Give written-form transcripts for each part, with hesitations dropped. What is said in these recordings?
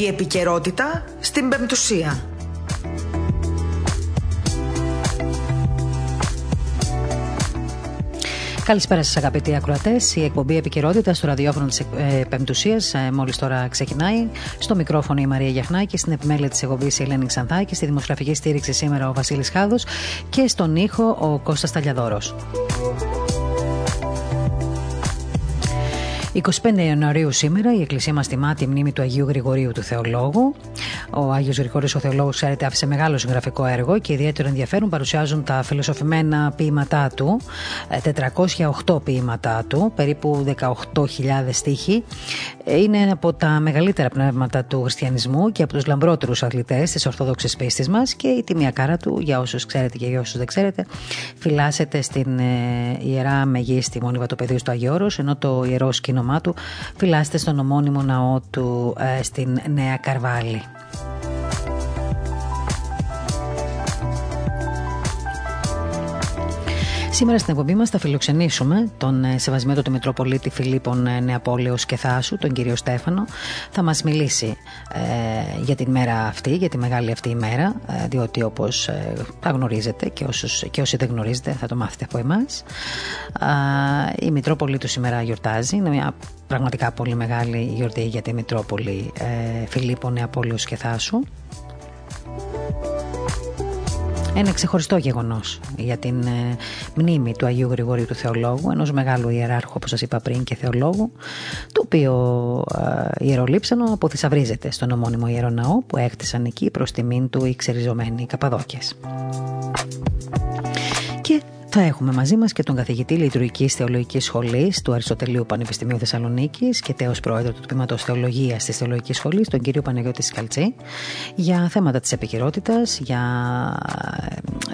Η επικαιρότητα στην Πεμπτουσία. Καλησπέρα σας αγαπητοί ακροατές. Η εκπομπή επικαιρότητα στο ραδιόφωνο της Πεμπτουσίας μόλις τώρα ξεκινάει. Στο μικρόφωνο η Μαρία Γιαχνάκη, στην επιμέλεια της εκπομπής η Ελένη Ξανθάκη, στη δημοσιογραφική στήριξη σήμερα ο Βασίλης Χάδος και στον ήχο ο Κώστας Ταλιαδόρος. 25 Ιανουαρίου σήμερα η Εκκλησία μας τιμά τη μνήμη του Αγίου Γρηγορίου του Θεολόγου. Ο Άγιος Γρηγόριος ο Θεολόγος, ξέρετε, άφησε μεγάλο συγγραφικό έργο και ιδιαίτερο ενδιαφέρον παρουσιάζουν τα φιλοσοφημένα ποίηματά του, 408 ποίηματά του, περίπου 18.000 στίχοι. Είναι από τα μεγαλύτερα πνεύματα του χριστιανισμού και από τους λαμπρότερους αθλητές της Ορθόδοξης πίστης μας και η τιμία κάρα του, για όσους ξέρετε και για όσους δεν ξέρετε, φυλάσσεται στην Ιερά Μεγίστη Μόνη Βατοπεδίου στο Άγιο Όρος, ενώ το ιερό σκήνωμά του φυλάσσεται στον ομώνυμο ναό του στην Νέα Καρβάλη. Σήμερα στην εκπομπή μας θα φιλοξενήσουμε τον Σεβασμιότατο του Μητροπολίτη Φιλίππων Νεαπόλεως και Θάσου, τον κύριο Στέφανο. Θα μας μιλήσει για την μέρα αυτή, για τη μεγάλη αυτή ημέρα, διότι όπως τα γνωρίζετε και όσοι δεν γνωρίζετε θα το μάθετε από εμάς. Η Μητρόπολη του σήμερα γιορτάζει, είναι μια πραγματικά πολύ μεγάλη γιορτή για τη Μητρόπολη Φιλίππων Νεαπόλεως και Θάσου. Ένα ξεχωριστό γεγονός για την μνήμη του Αγίου Γρηγορίου του Θεολόγου, ενός μεγάλου ιεράρχου, όπως σας είπα πριν, και θεολόγου, το οποίο ιερολείψανο αποθυσαυρίζεται στον ομώνυμο ιεροναό που έκτισαν εκεί προς τιμήν του οι ξεριζωμένοι Καππαδόκες. Και θα έχουμε μαζί μας και τον καθηγητή Λειτουργικής Θεολογικής Σχολής του Αριστοτελείου Πανεπιστημίου Θεσσαλονίκης και τέως πρόεδρο του Τμήματος Θεολογίας της Θεολογικής Σχολής, τον κύριο Παναγιώτη Σκαλτσή, για θέματα της επικαιρότητας, για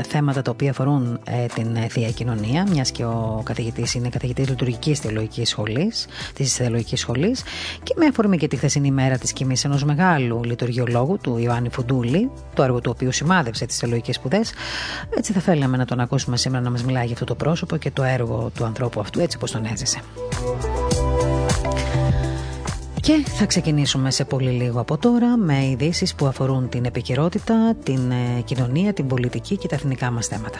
θέματα τα οποία αφορούν την Θεία Κοινωνία, μιας και ο καθηγητής είναι καθηγητής Λειτουργικής Θεολογικής Σχολής, της Θεολογικής Σχολής, και με αφορμή και τη χθεσινή μέρα της κοιμής ενός μεγάλου λειτουργιολόγου, του Ιωάννη Φουντούλη, το έργο του οποίου σημάδευσε τις θεολογικές σπουδές. Έτσι θα θέλαμε να τον ακούσουμε σήμερα να μας μιλάει για αυτό το πρόσωπο και το έργο του ανθρώπου αυτού, έτσι όπως τον έζησε. Και θα ξεκινήσουμε σε πολύ λίγο από τώρα με ειδήσεις που αφορούν την επικαιρότητα, την κοινωνία, την πολιτική και τα εθνικά μας θέματα.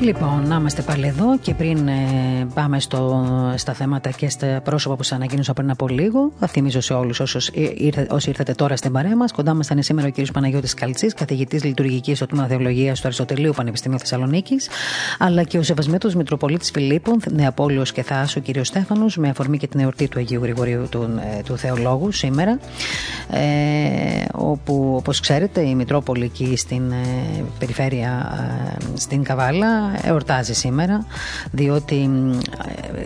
Λοιπόν, να είμαστε πάλι εδώ και πριν πάμε στα θέματα και στα πρόσωπα που σας ανακοίνωσα πριν από λίγο, θα θυμίζω σε όλους όσοι ήρθατε τώρα στην παρέα μας, κοντά μας ήταν σήμερα ο κ. Παναγιώτης Σκαλτσής, καθηγητής λειτουργικής στο Τμήμα Θεολογίας του Αριστοτελείου Πανεπιστημίου Θεσσαλονίκης, αλλά και ο Σεβασμιότατος Μητροπολίτης Φιλίππων, Νεαπόλεως και Θάσου, κ. Στέφανος, με αφορμή και την εορτή του Αγίου Γρηγορίου του Θεολόγου σήμερα, όπου, όπως ξέρετε, η Μητρόπολη εκεί στην περιφέρεια, στην Καβάλα, εορτάζει σήμερα, διότι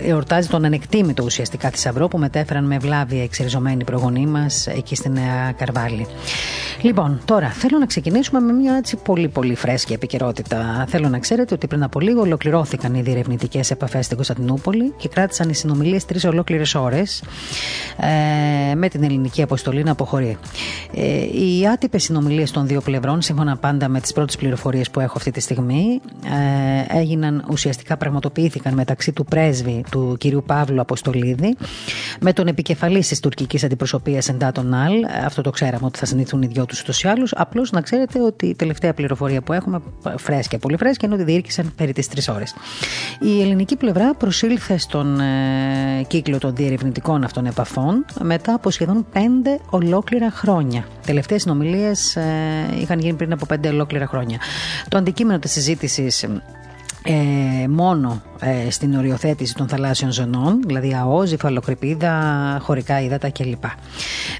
εορτάζει τον ανεκτήμητο ουσιαστικά θησαυρό που μετέφεραν με βλάβη εξεριζωμένοι προγονείς μας εκεί στη Νέα Καρβάλη. Λοιπόν, τώρα θέλω να ξεκινήσουμε με μια έτσι πολύ πολύ φρέσκια επικαιρότητα. Θέλω να ξέρετε ότι πριν από λίγο ολοκληρώθηκαν οι διερευνητικές επαφές στην Κωνσταντινούπολη και κράτησαν οι συνομιλίες 3 ολόκληρες ώρες με την ελληνική αποστολή να αποχωρεί. Οι άτυπες συνομιλίες των δύο πλευρών, σύμφωνα πάντα με τις πρώτες πληροφορίες που έχω αυτή τη στιγμή, έγιναν, ουσιαστικά πραγματοποιήθηκαν μεταξύ του πρέσβη του κυρίου Παύλου Αποστολίδη με τον επικεφαλής της τουρκικής αντιπροσωπείας εντάτων ΑΛ. Αυτό το ξέραμε ότι θα συνηθούν οι δυο τους ούτως ή άλλως. Απλώς να ξέρετε ότι η τελευταία πληροφορία που έχουμε, φρέσκια, πολύ φρέσκια, είναι ότι διήρκησαν περί τις 3 ώρες. Η ελληνική πλευρά προσήλθε στον κύκλο των διερευνητικών αυτών επαφών μετά από σχεδόν 5 ολόκληρα χρόνια. Τελευταίες συνομιλίες είχαν γίνει πριν από 5 ολόκληρα χρόνια. Το αντικείμενο της συζήτησης μόνο στην οριοθέτηση των θαλάσσιων ζωνών, δηλαδή ΑΟ, ζυφαλοκρηπίδα, χωρικά ύδατα κλπ.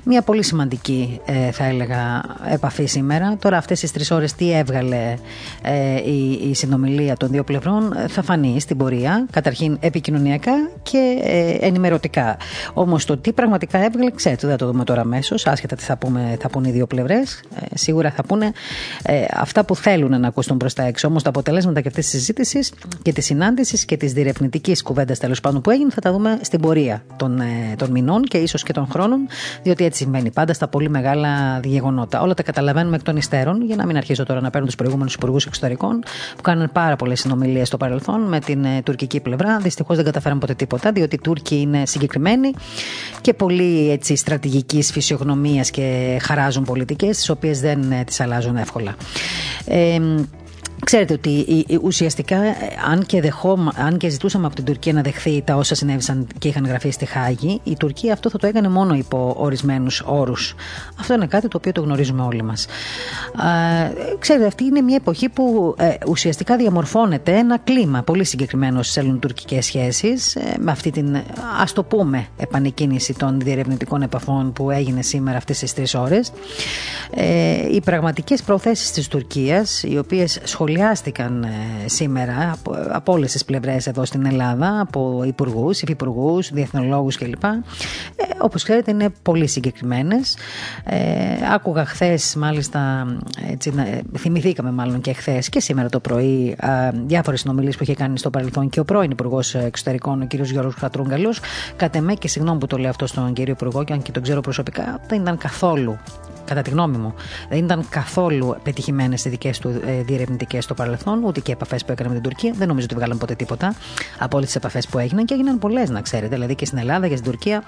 Μια πολύ σημαντική, θα έλεγα, επαφή σήμερα. Τώρα αυτές τις 3 ώρες τι έβγαλε η συνομιλία των δύο πλευρών θα φανεί στην πορεία, καταρχήν επικοινωνιακά και ενημερωτικά. Όμως το τι πραγματικά έβγαλε, ξέρετε, δεν θα το δούμε τώρα αμέσως, άσχετα τι θα πούν οι δύο πλευρές. Σίγουρα θα πούνε αυτά που θέλουν να ακούσουν προς τα έξω. Όμως τα αποτελέσματα και αυτή τη συζήτηση συνάντησης και της συνάντησης και της διερευνητικής κουβέντας τέλος πάντων που έγινε, θα τα δούμε στην πορεία των μηνών και ίσως και των χρόνων, διότι έτσι συμβαίνει πάντα στα πολύ μεγάλα γεγονότα. Όλα τα καταλαβαίνουμε εκ των υστέρων, για να μην αρχίζω τώρα να παίρνω τους προηγούμενους υπουργούς εξωτερικών που κάνουν πάρα πολλές συνομιλίες στο παρελθόν με την τουρκική πλευρά. Δυστυχώς δεν καταφέραμε ποτέ τίποτα, διότι οι Τούρκοι είναι συγκεκριμένοι και πολύ στρατηγικής φυσιογνωμίας και χαράζουν πολιτικές τις οποίες δεν τις αλλάζουν εύκολα. Ξέρετε ότι ουσιαστικά, αν και ζητούσαμε από την Τουρκία να δεχθεί τα όσα συνέβησαν και είχαν γραφεί στη Χάγη, η Τουρκία αυτό θα το έκανε μόνο υπό ορισμένους όρους. Αυτό είναι κάτι το οποίο το γνωρίζουμε όλοι μας. Ξέρετε, αυτή είναι μια εποχή που ουσιαστικά διαμορφώνεται ένα κλίμα πολύ συγκεκριμένο στις ελληνοτουρκικές σχέσεις, με αυτή την, ας το πούμε, επανεκκίνηση των διερευνητικών επαφών που έγινε σήμερα αυτές τις 3 ώρες. Οι πραγματικές προθέσεις της Τουρκίας, οι οποίες σχολιάστηκαν σήμερα από όλες τις πλευρές εδώ στην Ελλάδα, από υπουργούς, υφυπουργούς, διεθνολόγους κλπ. Όπως ξέρετε, είναι πολύ συγκεκριμένες. Άκουγα χθες, μάλιστα, θυμηθήκαμε μάλλον και χθες και σήμερα το πρωί διάφορες συνομιλίες που είχε κάνει στο παρελθόν και ο πρώην Υπουργός Εξωτερικών, ο κ. Γιώργος Κατρούγκαλος. Κατ' εμέ, και συγγνώμη που το λέω αυτό στον κύριο Υπουργό, και αν και τον ξέρω προσωπικά, δεν ήταν καθόλου, κατά τη γνώμη μου, δεν ήταν καθόλου πετυχημένες οι δικές του διερευνητικές στο παρελθόν, ούτε και επαφές που έκανε με την Τουρκία. Δεν νομίζω ότι βγάλαν ποτέ τίποτα από όλες τις επαφές που έγιναν, και έγιναν πολλές, να ξέρετε, δηλαδή και στην Ελλάδα και στην Τουρκία.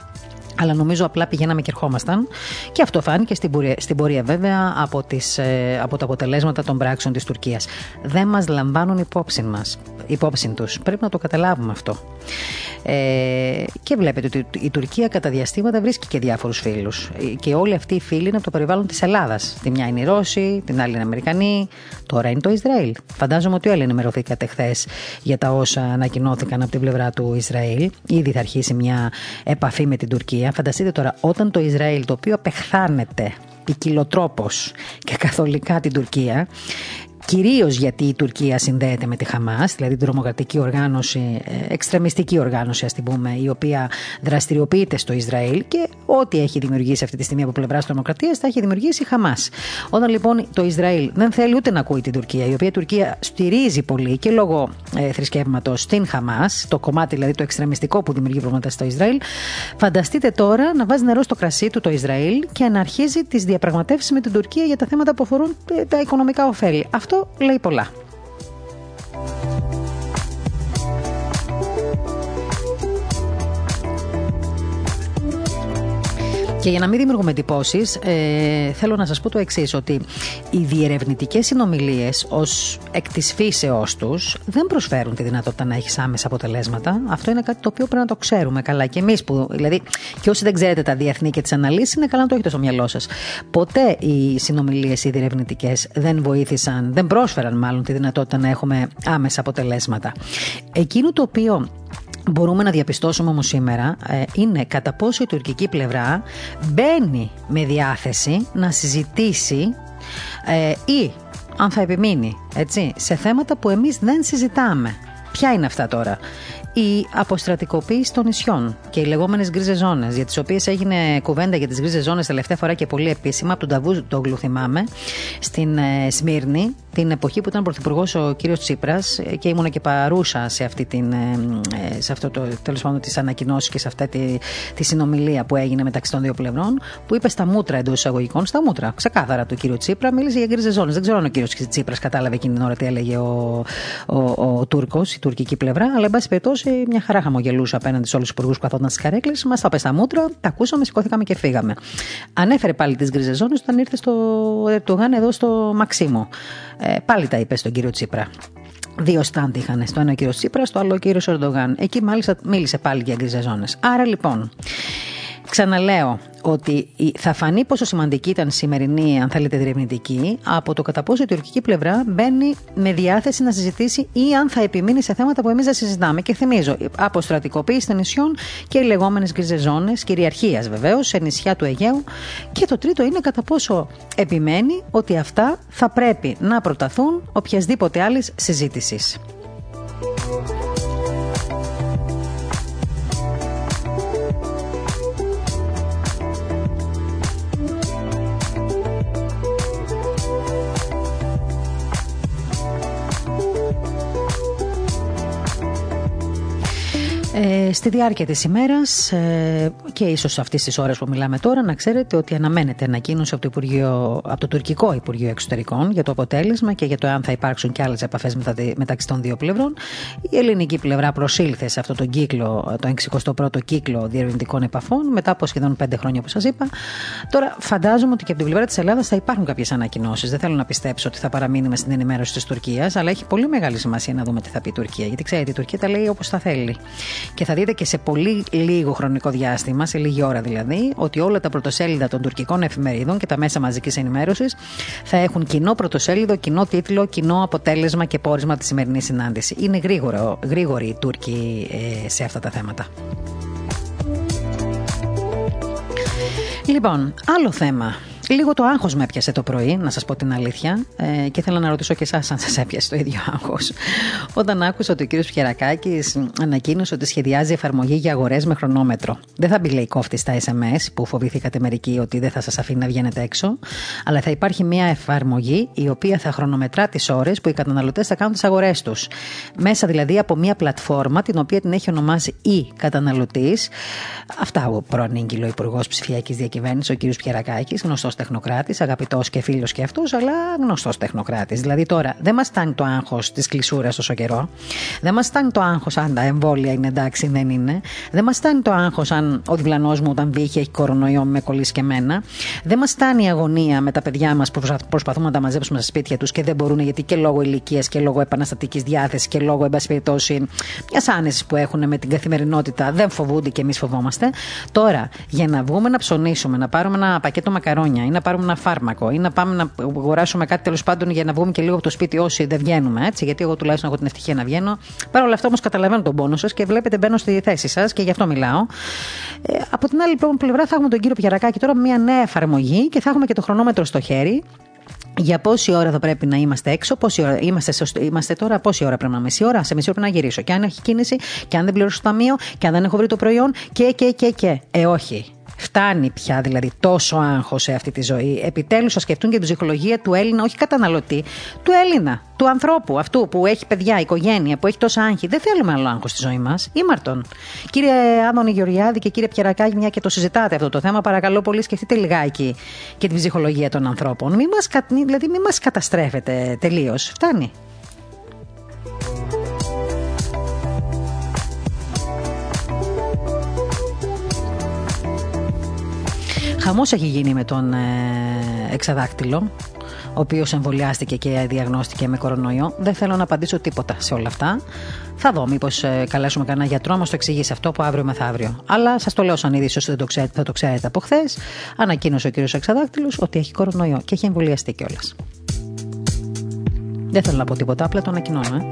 Αλλά νομίζω απλά πηγαίναμε και ερχόμασταν. Και αυτό φάνηκε στην πορεία, βέβαια, από τα αποτελέσματα των πράξεων της Τουρκίας. Δεν μας λαμβάνουν υπόψη τους. Πρέπει να το καταλάβουμε αυτό. Και βλέπετε ότι η Τουρκία κατά διαστήματα βρίσκει και διάφορους φίλους. Και όλοι αυτοί οι φίλοι είναι από το περιβάλλον της Ελλάδας. Τη μια είναι οι Ρώσοι, την άλλη είναι Αμερικανοί, τώρα είναι το Ισραήλ. Φαντάζομαι ότι όλοι ενημερωθήκατε χθες για τα όσα ανακοινώθηκαν από την πλευρά του Ισραήλ. Ήδη θα αρχίσει μια επαφή με την Τουρκία. Φανταστείτε τώρα, όταν το Ισραήλ, το οποίο απεχθάνεται ποικιλοτρόπως και καθολικά την Τουρκία, κυρίως γιατί η Τουρκία συνδέεται με τη Χαμάς, δηλαδή την τρομοκρατική οργάνωση, εξτρεμιστική οργάνωση, ας την πούμε, η οποία δραστηριοποιείται στο Ισραήλ, και ό,τι έχει δημιουργήσει αυτή τη στιγμή από πλευράς τρομοκρατίας τα έχει δημιουργήσει η Χαμάς. Όταν λοιπόν το Ισραήλ δεν θέλει ούτε να ακούει την Τουρκία, η οποία η Τουρκία στηρίζει πολύ και λόγω θρησκεύματος την Χαμάς, το κομμάτι δηλαδή το εξτρεμιστικό που δημιουργεί προβλήματα στο Ισραήλ, φανταστείτε τώρα να βάζει νερό στο κρασί του το Ισραήλ και να αρχίζει τις διαπραγματεύσεις με την Τουρκία για τα θέματα που αφορούν τα οικονομικά ωφέλη. Αυτό λέει πολλά. Και για να μην δημιουργούμε εντυπώσεις, θέλω να σας πω το εξής, ότι οι διερευνητικές συνομιλίες ως εκ της φύσεώς τους δεν προσφέρουν τη δυνατότητα να έχεις άμεσα αποτελέσματα. Αυτό είναι κάτι το οποίο πρέπει να το ξέρουμε καλά και εμείς, που, δηλαδή, και όσοι δεν ξέρετε τα διεθνή και τις αναλύσεις, είναι καλά να το έχετε στο μυαλό σας. Ποτέ οι συνομιλίες οι διερευνητικές δεν βοήθησαν, δεν πρόσφεραν μάλλον τη δυνατότητα να έχουμε άμεσα αποτελέσματα. Εκείνο το οποίο μπορούμε να διαπιστώσουμε όμως σήμερα είναι κατά πόσο η τουρκική πλευρά μπαίνει με διάθεση να συζητήσει ή αν θα επιμείνει, έτσι, σε θέματα που εμείς δεν συζητάμε. Ποια είναι αυτά τώρα? Η αποστρατικοποίηση των νησιών και οι λεγόμενες γκρίζες ζώνες, για τις οποίες έγινε κουβέντα για τις γκρίζες ζώνες τελευταία φορά και πολύ επίσημα από τον Νταβούτογλου, θυμάμαι, στην Σμύρνη, την εποχή που ήταν πρωθυπουργός ο κύριος Τσίπρας, και ήμουν και παρούσα σε αυτή σε αυτό το τέλος πάντων τις ανακοινώσεις και σε αυτή τη συνομιλία που έγινε μεταξύ των δύο πλευρών, που είπε στα μούτρα, εντός εισαγωγικών, στα μούτρα ξεκάθαρα του κύριου Τσίπρα, μίλησε για γκρίζες ζώνες. Δεν ξέρω αν ο κύριος Τσίπρας κατάλαβε εκείνη την ώρα τι έλεγε ο Τούρκος, η τουρκική πλευρά, αλλά εν πάση περιπτώσει μια χαρά χαμογελούσε απέναντι σε όλους τους υπουργούς που καθόταν στις καρέκλες. Μας τα πες στα μούτρα, τα ακούσαμε, σηκώθηκαμε και φύγαμε. Ανέφερε πάλι τις γκρίζες ζώνες όταν ήρθε στο Ερντογάν εδώ στο Μαξίμο. Πάλι τα είπε στον κύριο Τσίπρα. 2 στάντ είχαν, στο ένα ο κύριος Τσίπρας, στο άλλο ο κύριος Ερντογάν. Εκεί μάλιστα μίλησε πάλι για γκρίζες ζώνες. Άρα λοιπόν, ξαναλέω ότι θα φανεί πόσο σημαντική ήταν σημερινή, αν θέλετε, διερευνητική, από το κατά πόσο η τουρκική πλευρά μπαίνει με διάθεση να συζητήσει ή αν θα επιμείνει σε θέματα που εμείς δεν συζητάμε. Και θυμίζω, αποστρατικοποίηση των νησιών και οι λεγόμενες γκρίζες ζώνες κυριαρχίας, βεβαίως, σε νησιά του Αιγαίου. Και το τρίτο είναι κατά πόσο επιμένει ότι αυτά θα πρέπει να προταθούν οποιασδήποτε άλλη συζήτηση. Στη διάρκεια της ημέρας και ίσως αυτής της ώρας που μιλάμε τώρα, να ξέρετε ότι αναμένεται ανακοίνωση από το τουρκικό Υπουργείο Εξωτερικών για το αποτέλεσμα και για το αν θα υπάρξουν και άλλες επαφές μεταξύ των δύο πλευρών. Η ελληνική πλευρά προσήλθε σε αυτόν τον κύκλο, τον 61ο κύκλο διερευνητικών επαφών, μετά από σχεδόν 5 χρόνια, όπως σας είπα. Τώρα, φαντάζομαι ότι και από την πλευρά της Ελλάδας θα υπάρχουν κάποιες ανακοινώσεις. Δεν θέλω να πιστέψω ότι θα παραμείνουμε στην ενημέρωση της Τουρκίας, αλλά έχει πολύ μεγάλη σημασία να δούμε τι θα πει η Τουρκία. Γιατί ξέρετε, η Τουρκία τα λέει όπως τα θέλει. Και θα δείτε και σε πολύ λίγο χρονικό διάστημα, σε λίγη ώρα δηλαδή, ότι όλα τα πρωτοσέλιδα των τουρκικών εφημερίδων και τα μέσα μαζικής ενημέρωσης θα έχουν κοινό πρωτοσέλιδο, κοινό τίτλο, κοινό αποτέλεσμα και πόρισμα της σημερινής συνάντησης. Είναι γρήγοροι οι Τούρκοι σε αυτά τα θέματα. Λοιπόν, άλλο θέμα. Λίγο το άγχος με έπιασε το πρωί, να σας πω την αλήθεια, και ήθελα να ρωτήσω και εσάς αν σας έπιασε το ίδιο άγχος. Όταν άκουσα ότι ο κύριος Πιερακάκης ανακοίνωσε ότι σχεδιάζει εφαρμογή για αγορές με χρονόμετρο. Δεν θα μπει, λέει, κόφτη στα SMS, που φοβήθηκατε μερικοί ότι δεν θα σας αφήνει να βγαίνετε έξω, αλλά θα υπάρχει μια εφαρμογή η οποία θα χρονομετρά τις ώρες που οι καταναλωτές θα κάνουν τις αγορές τους. Μέσα δηλαδή από μια πλατφόρμα την οποία την έχει ονομάσει η καταναλωτής. Αυτά ο πρώην Ήγγυλο Υπουργός Ψηφιακής Διακυβέρνησης, ο κύριος Πιερακάκης, γνωστός τεχνοκράτης, αγαπητός και φίλος και αυτούς, αλλά γνωστός τεχνοκράτης. Δηλαδή τώρα δεν μας στάνει το άγχος της κλεισούρας τόσο καιρό. Δεν μας στάνει το άγχος αν τα εμβόλια είναι εντάξει, δεν είναι. Δεν μας στάνει το άγχος αν ο διπλανός μου όταν βγήκε έχει κορονοϊό, με κολλήσει και εμένα. Δεν μας στάνει η αγωνία με τα παιδιά μας που προσπαθούμε να τα μαζέψουμε στα σπίτια τους και δεν μπορούν, γιατί και λόγω ηλικίας και λόγω επαναστατικής διάθεσης και λόγω, εν πάση περιπτώσει, μιας άνεσης που έχουν με την καθημερινότητα, δεν φοβούνται και εμείς φοβόμαστε. Τώρα, για να βγούμε να ψωνίσουμε, να πάρουμε ένα πακέτο μακαρόνια ή να πάρουμε ένα φάρμακο ή να πάμε να αγοράσουμε κάτι, τέλος πάντων, για να βγούμε και λίγο από το σπίτι όσοι δεν βγαίνουμε, έτσι, γιατί εγώ τουλάχιστον έχω την ευτυχία να βγαίνω. Παρ' όλα αυτά όμως καταλαβαίνω τον πόνο σας και βλέπετε μπαίνω στη θέση σας και γι' αυτό μιλάω. Από την άλλη πλευρά θα έχουμε τον κύριο Πιερακάκη τώρα, μια νέα εφαρμογή, και θα έχουμε και το χρονόμετρο στο χέρι. Για πόση ώρα θα πρέπει να είμαστε έξω, πόση ώρα είμαστε τώρα, πόση ώρα πρέπει να είμαι, σε μισή ώρα πρέπει να γυρίσω. Και αν έχει κίνηση, και αν δεν πληρώσω το ταμείο, και αν δεν έχω βρει το προϊόν, και. Όχι. Φτάνει πια δηλαδή τόσο άγχος σε αυτή τη ζωή. Επιτέλους θα σκεφτούν και την ψυχολογία του Έλληνα, όχι καταναλωτή, του Έλληνα, του ανθρώπου αυτού που έχει παιδιά, οικογένεια, που έχει τόσα άγχη. Δεν θέλουμε άλλο άγχος στη ζωή μας. Ήμαρτον. Κύριε Άδωνη Γεωργιάδη και κύριε Πιερακάκη, μια και το συζητάτε αυτό το θέμα, παρακαλώ πολύ, σκεφτείτε λιγάκι και την ψυχολογία των ανθρώπων. Μη μας καταστρέφετε τελείως. Φτάνει. Χαμός έχει γίνει με τον Εξαδάκτυλο, ο οποίος εμβολιάστηκε και διαγνώστηκε με κορονοϊό. Δεν θέλω να απαντήσω τίποτα σε όλα αυτά. Θα δω μήπως καλέσουμε κανένα γιατρό να μας το εξηγήσει αυτό από αύριο μεθαύριο. Αλλά σας το λέω σαν είδηση, όσοι δεν το ξέρετε, θα το ξέρετε από χθες. Ανακοίνωσε ο κύριος Εξαδάκτυλος ότι έχει κορονοϊό και έχει εμβολιαστεί κιόλας. Δεν θέλω να πω τίποτα, απλά το ανακοινώνω.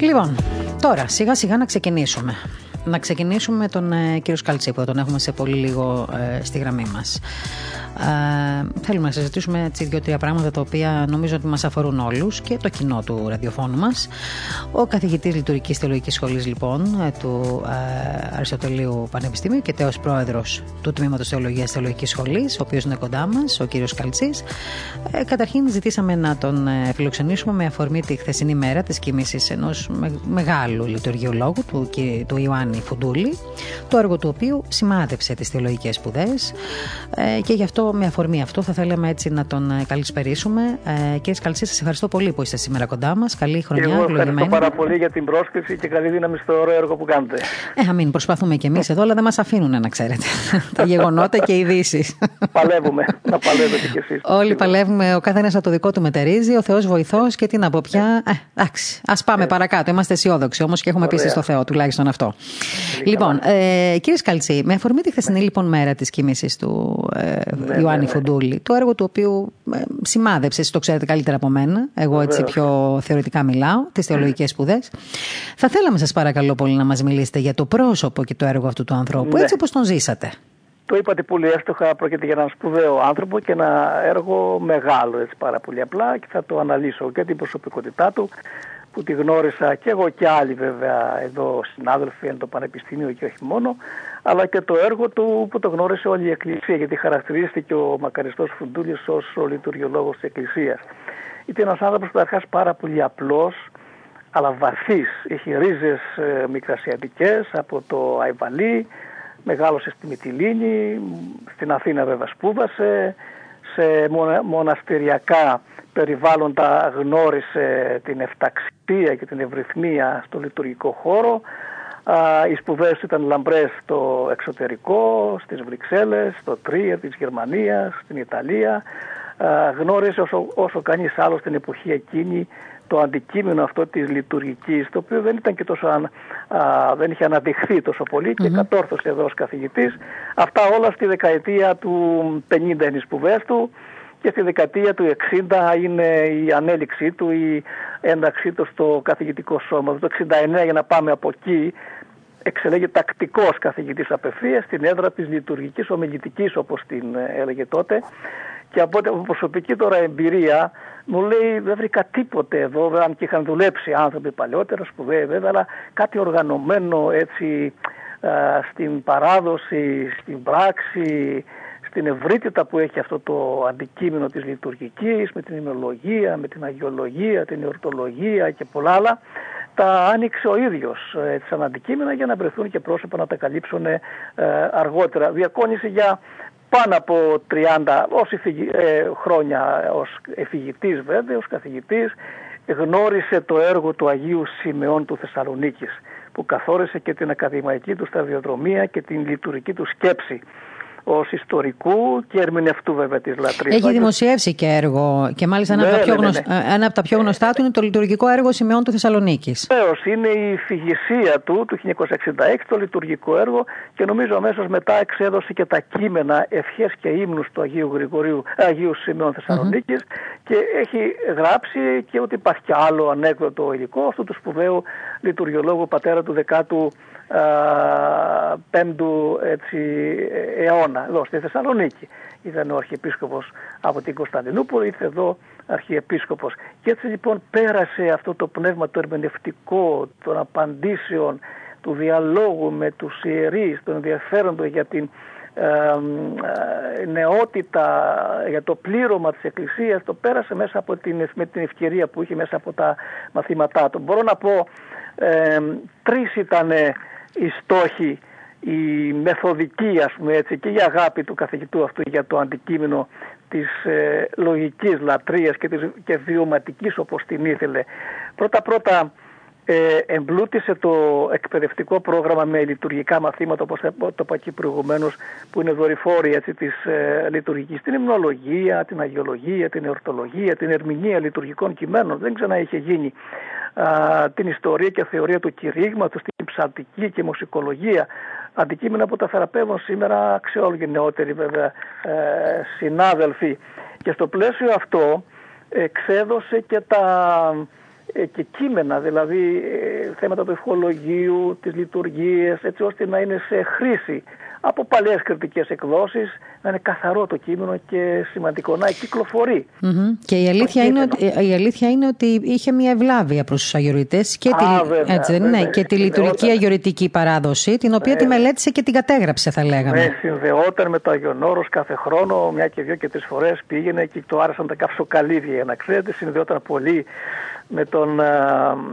Λοιπόν, τώρα σιγά σιγά να ξεκινήσουμε. Να ξεκινήσουμε με τον κύριο Σκαλτσή, που τον έχουμε σε πολύ λίγο στη γραμμή μας. Θέλουμε να συζητήσουμε έτσι 2-3 πράγματα τα οποία νομίζω ότι μας αφορούν όλους και το κοινό του ραδιοφώνου μας. Ο καθηγητής Λειτουργικής Θεολογικής Σχολής, λοιπόν, του Αριστοτελείου Πανεπιστημίου και τέος πρόεδρος του Τμήματος Θεολογίας Θεολογικής Σχολής, ο οποίος είναι κοντά μας, ο κύριος Σκαλτσής. Καταρχήν ζητήσαμε να τον φιλοξενήσουμε με αφορμή τη χθεσινή μέρα της κοιμήσης ενός μεγάλου λειτουργιολόγου, του Ιωάννη Φουντούλη, το έργο του οποίου σημάδεψε τις θεολογικές σπουδές, και γι' αυτό, με αφορμή αυτό, θα θέλαμε έτσι να τον καλησπερίσουμε. Κύριε Σκαλτσή, σας ευχαριστώ πολύ που είστε σήμερα κοντά μας. Καλή χρονιά. Εγώ ευχαριστώ πάρα πολύ για την πρόσκληση και καλή δύναμη στο ωραίο έργο που κάνετε. Αμήν, προσπαθούμε κι εμείς εδώ, αλλά δεν μας αφήνουν, να ξέρετε. Τα γεγονότα και οι ειδήσεις. Παλεύουμε. Να παλεύετε κι εσείς. Όλοι παλεύουμε. Ο καθένας από το δικό του μετερίζει. Ο Θεός βοηθός και την από πια. Εντάξει, ας πάμε παρακάτω. Είμαστε αισιόδοξοι όμως και έχουμε πίστη στο Θεό, τουλάχιστον αυτό. Λοιπόν, κύριε Σκαλτσή, με αφορμή τη χθεσινή λοιπόν μέρα τη κοιμήσης του Ιωάννη Φουντούλη, το έργο του οποίου σημάδεψε, εσείς το ξέρετε καλύτερα από μένα, εγώ έτσι πιο θεωρητικά μιλάω, τις θεολογικές σπουδές. Θα θέλαμε, σας παρακαλώ πολύ, να μας μιλήσετε για το πρόσωπο και το έργο αυτού του ανθρώπου, έτσι όπως τον ζήσατε. Το είπατε πολύ εύστοχα, πρόκειται για έναν σπουδαίο άνθρωπο και ένα έργο μεγάλο, έτσι, πάρα πολύ απλά, και θα το αναλύσω, και την προσωπικότητά του, που τη γνώρισα και εγώ και άλλοι βέβαια εδώ συνάδελφοι εν το Πανεπιστήμιο και όχι μόνο, αλλά και το έργο του που το γνώρισε όλη η Εκκλησία, γιατί χαρακτηρίστηκε ο μακαριστός Φουντούλης ως ο λειτουργιολόγος της Εκκλησίας. Ήταν ένας άνθρωπος καταρχάς πάρα πολύ απλός, αλλά βαθύς. Είχε ρίζες μικρασιατικές από το Αϊβαλί, μεγάλωσε στη Μυτιλίνη, στην Αθήνα βέβαια σπούδασε, σε μοναστηριακά περιβάλλοντα γνώρισε την εφταξία και την ευρυθμία στο λειτουργικό χώρο. Οι σπουδές ήταν λαμπρές στο εξωτερικό, στις Βρυξέλλες, στο Τρίερ της Γερμανίας, στην Ιταλία. Γνώρισε όσο κανείς άλλος την εποχή εκείνη το αντικείμενο αυτό της λειτουργικής, το οποίο δεν ήταν και τόσο δεν είχε αναδειχθεί τόσο πολύ και κατόρθωσε εδώ ως καθηγητής. Αυτά όλα στη δεκαετία του 50 είναι οι σπουδές του και στη δεκαετία του 60 είναι η ανέλυξή του, η ένταξή του στο καθηγητικό σώμα. Το 69, για να πάμε από εκεί, εξελέγει τακτικός καθηγητής απευθείας στην έδρα της λειτουργικής ομιλητικής, όπως την έλεγε τότε. Και από προσωπική τώρα εμπειρία μου λέει δεν βρήκα τίποτε εδώ, αν και είχαν δουλέψει άνθρωποι παλαιότερα, σπουδαίοι βέβαια, αλλά κάτι οργανωμένο έτσι στην παράδοση, στην πράξη, στην ευρύτητα που έχει αυτό το αντικείμενο της λειτουργικής, με την ημεολογία, με την αγιολογία, την εορτολογία και πολλά άλλα. Τα άνοιξε ο ίδιος σαν αντικείμενα για να βρεθούν και πρόσωπα να τα καλύψουν αργότερα. Διακόνησε για πάνω από 30 χρόνια ως εφηγητής βέβαια, ως καθηγητής. Γνώρισε το έργο του Αγίου Σημεών του Θεσσαλονίκης, που καθόρισε και την ακαδημαϊκή του σταδιοδρομία και την λειτουργική του σκέψη ως ιστορικού και ερμηνευτού βέβαια της λατρείας. Έχει δημοσιεύσει και έργο και μάλιστα ένα από τα πιο γνωστά του είναι το λειτουργικό έργο Σημεών του Θεσσαλονίκης. Βεβαίως, είναι η φυγησία του 1966, το λειτουργικό έργο, και νομίζω αμέσως μετά εξέδωσε και τα κείμενα Ευχές και Ύμνους του Αγίου Σημεών Θεσσαλονίκης και έχει γράψει και ότι υπάρχει και άλλο ανέκδοτο υλικό αυτού του σπουδαίου λειτουργιολόγου πατέρα του 15ου αιώνα εδώ στη Θεσσαλονίκη. Ήταν ο αρχιεπίσκοπος από την Κωνσταντινούπολη, ήρθε εδώ αρχιεπίσκοπος, και έτσι λοιπόν πέρασε αυτό το πνεύμα το ερμηνευτικό των απαντήσεων, του διαλόγου με τους ιερείς, των ενδιαφέροντων για την νεότητα, για το πλήρωμα της Εκκλησίας, το πέρασε μέσα από με την ευκαιρία που είχε μέσα από τα μαθήματά του. Μπορώ να πω τρεις ήταν οι στόχοι, η μεθοδική ας πούμε έτσι, και η αγάπη του καθηγητού αυτού για το αντικείμενο της λογικής λατρείας και βιωματικής όπως την ήθελε. Πρώτα-πρώτα εμπλούτησε το εκπαιδευτικό πρόγραμμα με λειτουργικά μαθήματα, όπως το είπα εκεί προηγουμένως, που είναι δορυφόροι έτσι, της λειτουργικής, την υμνολογία, την αγιολογία, την εορτολογία, την ερμηνεία λειτουργικών κειμένων, δεν ξανά είχε γίνει, την ιστορία και θεωρία του κηρύγματος, την ψαλτική και μουσικολογία, αντικείμενα που τα θεραπεύουν σήμερα αξιόλογοι νεότεροι βέβαια συνάδελφοι, και στο πλαίσιο αυτό εξέδωσε και τα κείμενα, δηλαδή θέματα του ευχολογίου, της λειτουργίας, έτσι ώστε να είναι σε χρήση από παλαιές κριτικές εκδόσεις, να είναι καθαρό το κείμενο και σημαντικό να κυκλοφορεί. Και η αλήθεια είναι ότι είχε μια ευλάβεια προς τους αγιορειτές και τη λειτουργική αγιορειτική παράδοση, την οποία τη μελέτησε και την κατέγραψε, θα λέγαμε. Συνδεόταν με το Άγιον Όρος κάθε χρόνο, μια και δύο και τρεις φορές πήγαινε και το άρεσαν τα καυσοκαλύβια, να ξέρετε, συνδεόταν πολύ με τον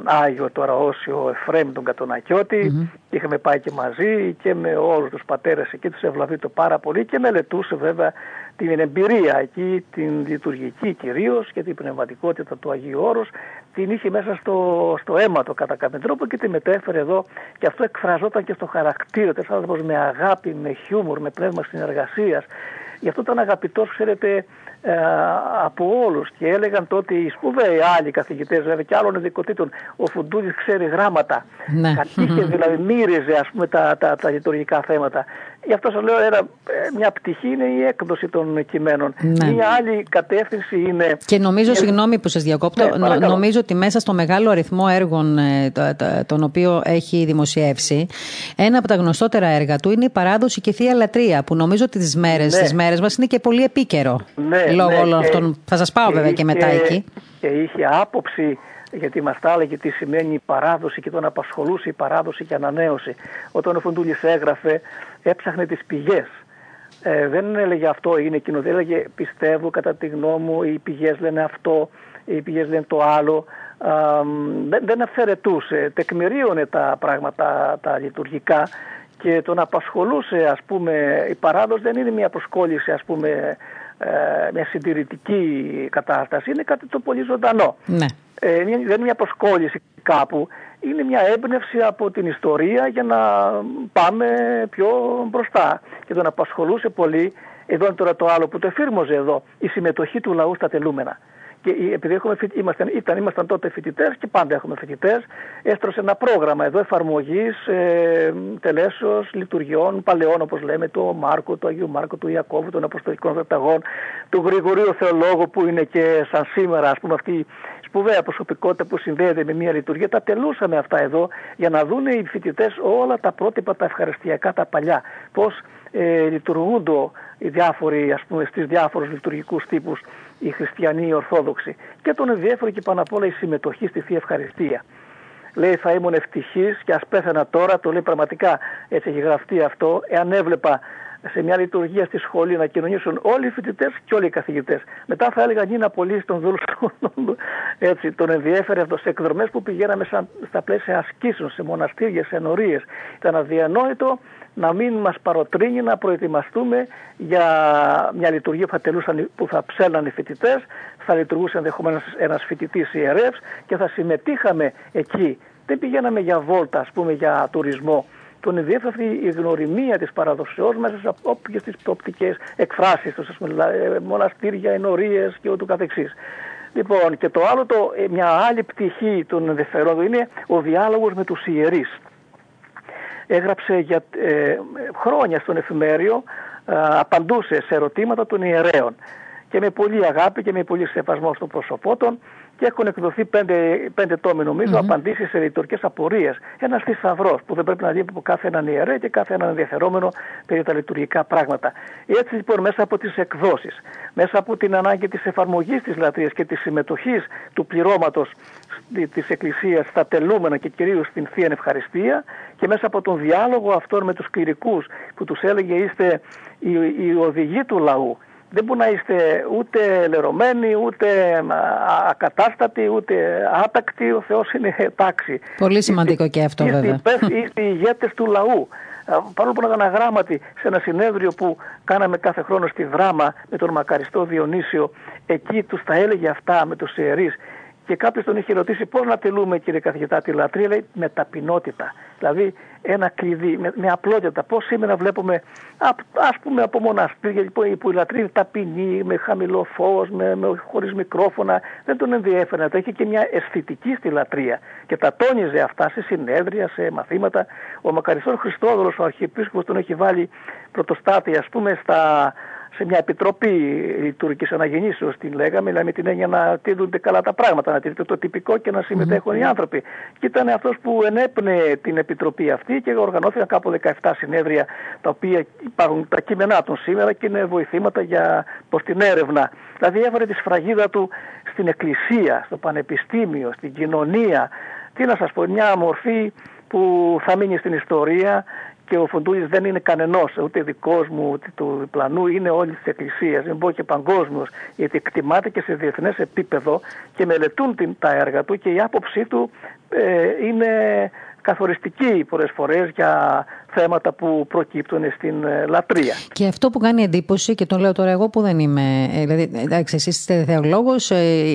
Άγιο τώρα Όσιο Εφραίμ τον Κατονακιώτη. Είχαμε πάει και μαζί και με όλους τους πατέρες εκεί, τους ευλαβεί το πάρα πολύ και μελετούσε βέβαια την εμπειρία εκεί, την λειτουργική κυρίως και την πνευματικότητα του Αγίου Όρους, την είχε μέσα στο αίμα του κατά κάποιο τρόπο και τη μετέφερε εδώ, και αυτό εκφραζόταν και στο χαρακτήρα της άνθρωπος, με αγάπη, με χιούμορ, με πνεύμα συνεργασίας. Γι' αυτό ήταν αγαπητός, ξέρετε, από όλους, και έλεγαν τότε οι σπουδαίοι άλλοι καθηγητές βέβαια και άλλων ειδικοτήτων, ο Φουντούλης ξέρει γράμματα, κατήχε δηλαδή, μύριζε ας πούμε τα λειτουργικά θέματα. Γι' αυτό σας λέω μια πτυχή είναι η έκδοση των κειμένων. Μια άλλη κατεύθυνση είναι... Και νομίζω, συγγνώμη που σας διακόπτω, νομίζω ότι μέσα στο μεγάλο αριθμό έργων τον οποίο έχει δημοσιεύσει, ένα από τα γνωστότερα έργα του είναι η παράδοση και θεία λατρεία, που νομίζω ότι τις μέρες μας είναι και πολύ επίκαιρο. Λόγω όλων αυτών. Θα σας πάω βέβαια και μετά εκεί. Και είχε άποψη γιατί μας τα έλεγε τι σημαίνει η παράδοση και τον απασχολούσε η παράδοση και ανανέωση. Όταν ο Φουντούλης έγραφε, έψαχνε τις πηγές. Δεν έλεγε αυτό είναι εκείνο, δεν έλεγε πιστεύω, κατά τη γνώμη μου, οι πηγές λένε αυτό, οι πηγές λένε το άλλο. Δεν αφαιρετούσε, τεκμηρίωνε τα πράγματα τα λειτουργικά και τον απασχολούσε, ας πούμε, η παράδοση δεν είναι μια προσκόλληση, ας πούμε, μια συντηρητική κατάσταση, είναι κάτι το πολύ ζωντανό. Ναι. Δεν είναι μια προσκόλληση κάπου, είναι μια έμπνευση από την ιστορία για να πάμε πιο μπροστά. Και τον απασχολούσε πολύ, εδώ είναι τώρα το άλλο που το εφήρμοζε εδώ, η συμμετοχή του λαού στα τελούμενα. Και επειδή ήμασταν τότε φοιτητές και πάντα έχουμε φοιτητές, έστρωσε ένα πρόγραμμα εδώ εφαρμογής τελέσεως λειτουργιών παλαιών, όπως λέμε, του Μάρκου, του Αγίου Μάρκου, του Ιακώβου, των Αποστολικών Στραταγών, του Γρηγορίου Θεολόγου, που είναι και σαν σήμερα, ας πούμε, αυτή η σπουδαία προσωπικότητα που συνδέεται με μια λειτουργία. Τα τελούσαμε αυτά εδώ για να δουν οι φοιτητές όλα τα πρότυπα, τα ευχαριστιακά, τα παλιά. Πώς λειτουργούνται οι διάφοροι, ας πούμε, στις διάφορους λειτουργικούς τύπους οι χριστιανοί, οι Ορθόδοξοι. Και τον ενδιέφερε και πάνω απ' όλα η συμμετοχή στη Θεία Ευχαριστία. Λέει, θα ήμουν ευτυχής και ας πέθανα τώρα, το λέει πραγματικά, έτσι έχει γραφτεί αυτό, εάν έβλεπα σε μια λειτουργία στη σχολή να κοινωνήσουν όλοι οι φοιτητές και όλοι οι καθηγητές. Μετά θα έλεγαν είναι απολύσεις των δούλων. Έτσι, τον ενδιέφερε αυτό. Σε εκδρομές που πηγαίναμε στα πλαίσια ασκήσεων, σε μοναστήρια, σε ενορίες. Ήταν αδιανόητο να μην μας παροτρύνει να προετοιμαστούμε για μια λειτουργία που θα ψέλναν οι φοιτητές, θα λειτουργούσε ενδεχομένως ένας φοιτητής ιερεύς και θα συμμετείχαμε εκεί. Δεν πηγαίναμε για βόλτα, ας πούμε, για τουρισμό. Τον ενδιέφερε η γνωριμία της παραδοσιός μέσα από όποιες τις οπτικές εκφράσεις τους, μοναστήρια, ενορίες και ούτου καθεξής. Λοιπόν, και το άλλο, μια άλλη πτυχή των ενδιαφερόντων είναι ο διάλογος με τους ιερείς. Έγραψε για χρόνια στον εφημέριο, απαντούσε σε ερωτήματα των ιερέων και με πολύ αγάπη και με πολύ σεβασμό στο πρόσωπό των, και έχουν εκδοθεί 5 τόμοι, νομίζω, απαντήσεις σε λειτουργικές απορίες. Ένας θησαυρός που δεν πρέπει να λείπει από κάθε έναν ιερέα και κάθε έναν ενδιαφερόμενο περί τα λειτουργικά πράγματα. Έτσι λοιπόν, μέσα από τις εκδόσεις, μέσα από την ανάγκη της εφαρμογής της λατρείας και της συμμετοχής του πληρώματος της Εκκλησίας στα τελούμενα και κυρίως στην Θεία Ευχαριστία, και μέσα από τον διάλογο αυτόν με τους κληρικούς που τους έλεγε είστε οι οδηγοί του λαού. Δεν μπορεί να είστε ούτε λερωμένοι, ούτε ακατάστατοι, ούτε άτακτοι. Ο Θεός είναι τάξη. Πολύ σημαντικό και αυτό, βέβαια. Είστε ηγέτες του λαού. Παρόλο που ήταν αγράμματοι, σε ένα συνέδριο που κάναμε κάθε χρόνο στη Δράμα με τον μακαριστό Διονύσιο, εκεί τους τα έλεγε αυτά με τους ιερείς. Και κάποιος τον είχε ρωτήσει πώς να τελούμε, κύριε καθηγητά, τη λατρεία. Λέει με ταπεινότητα. Δηλαδή ένα κλειδί, με απλότητα. Πώς σήμερα βλέπουμε, ας πούμε, από μοναστήρια λοιπόν, που η λατρεία είναι ταπεινή, με χαμηλό φως, χωρίς μικρόφωνα. Δεν τον ενδιέφερε. Είχε και μια αισθητική στη λατρεία. Και τα τόνιζε αυτά σε συνέδρια, σε μαθήματα. Ο μακαριστός Χριστόδωρος, ο αρχιεπίσκοπος, τον έχει βάλει πρωτοστάτη, ας πούμε, σε μια επιτροπή λειτουργικής αναγεννήσεως, την λέγαμε, δηλαδή με την έννοια να τηρούνται καλά τα πράγματα, να τηρείται το τυπικό και να συμμετέχουν οι άνθρωποι. Και ήταν αυτός που ενέπνεε την επιτροπή αυτή και οργανώθηκαν κάπου 17 συνέδρια, τα οποία υπάρχουν τα κείμενά των σήμερα και είναι βοηθήματα προς την έρευνα. Δηλαδή έβαλε τη σφραγίδα του στην εκκλησία, στο πανεπιστήμιο, στην κοινωνία. Τι να σας πω, μια μορφή που θα μείνει στην ιστορία. Και ο Φουντούλης δεν είναι κανενός, ούτε δικός μου, ούτε του διπλανού, είναι όλης της Εκκλησίας, μην πω και παγκόσμιος, γιατί εκτιμάται και σε διεθνές επίπεδο και μελετούν τα έργα του και η άποψή του είναι καθοριστική πολλές φορές για θέματα που προκύπτουν στην λατρεία. Και αυτό που κάνει εντύπωση, και το λέω τώρα εγώ που δεν είμαι. Δηλαδή, εντάξει, εσείς είστε θεολόγος,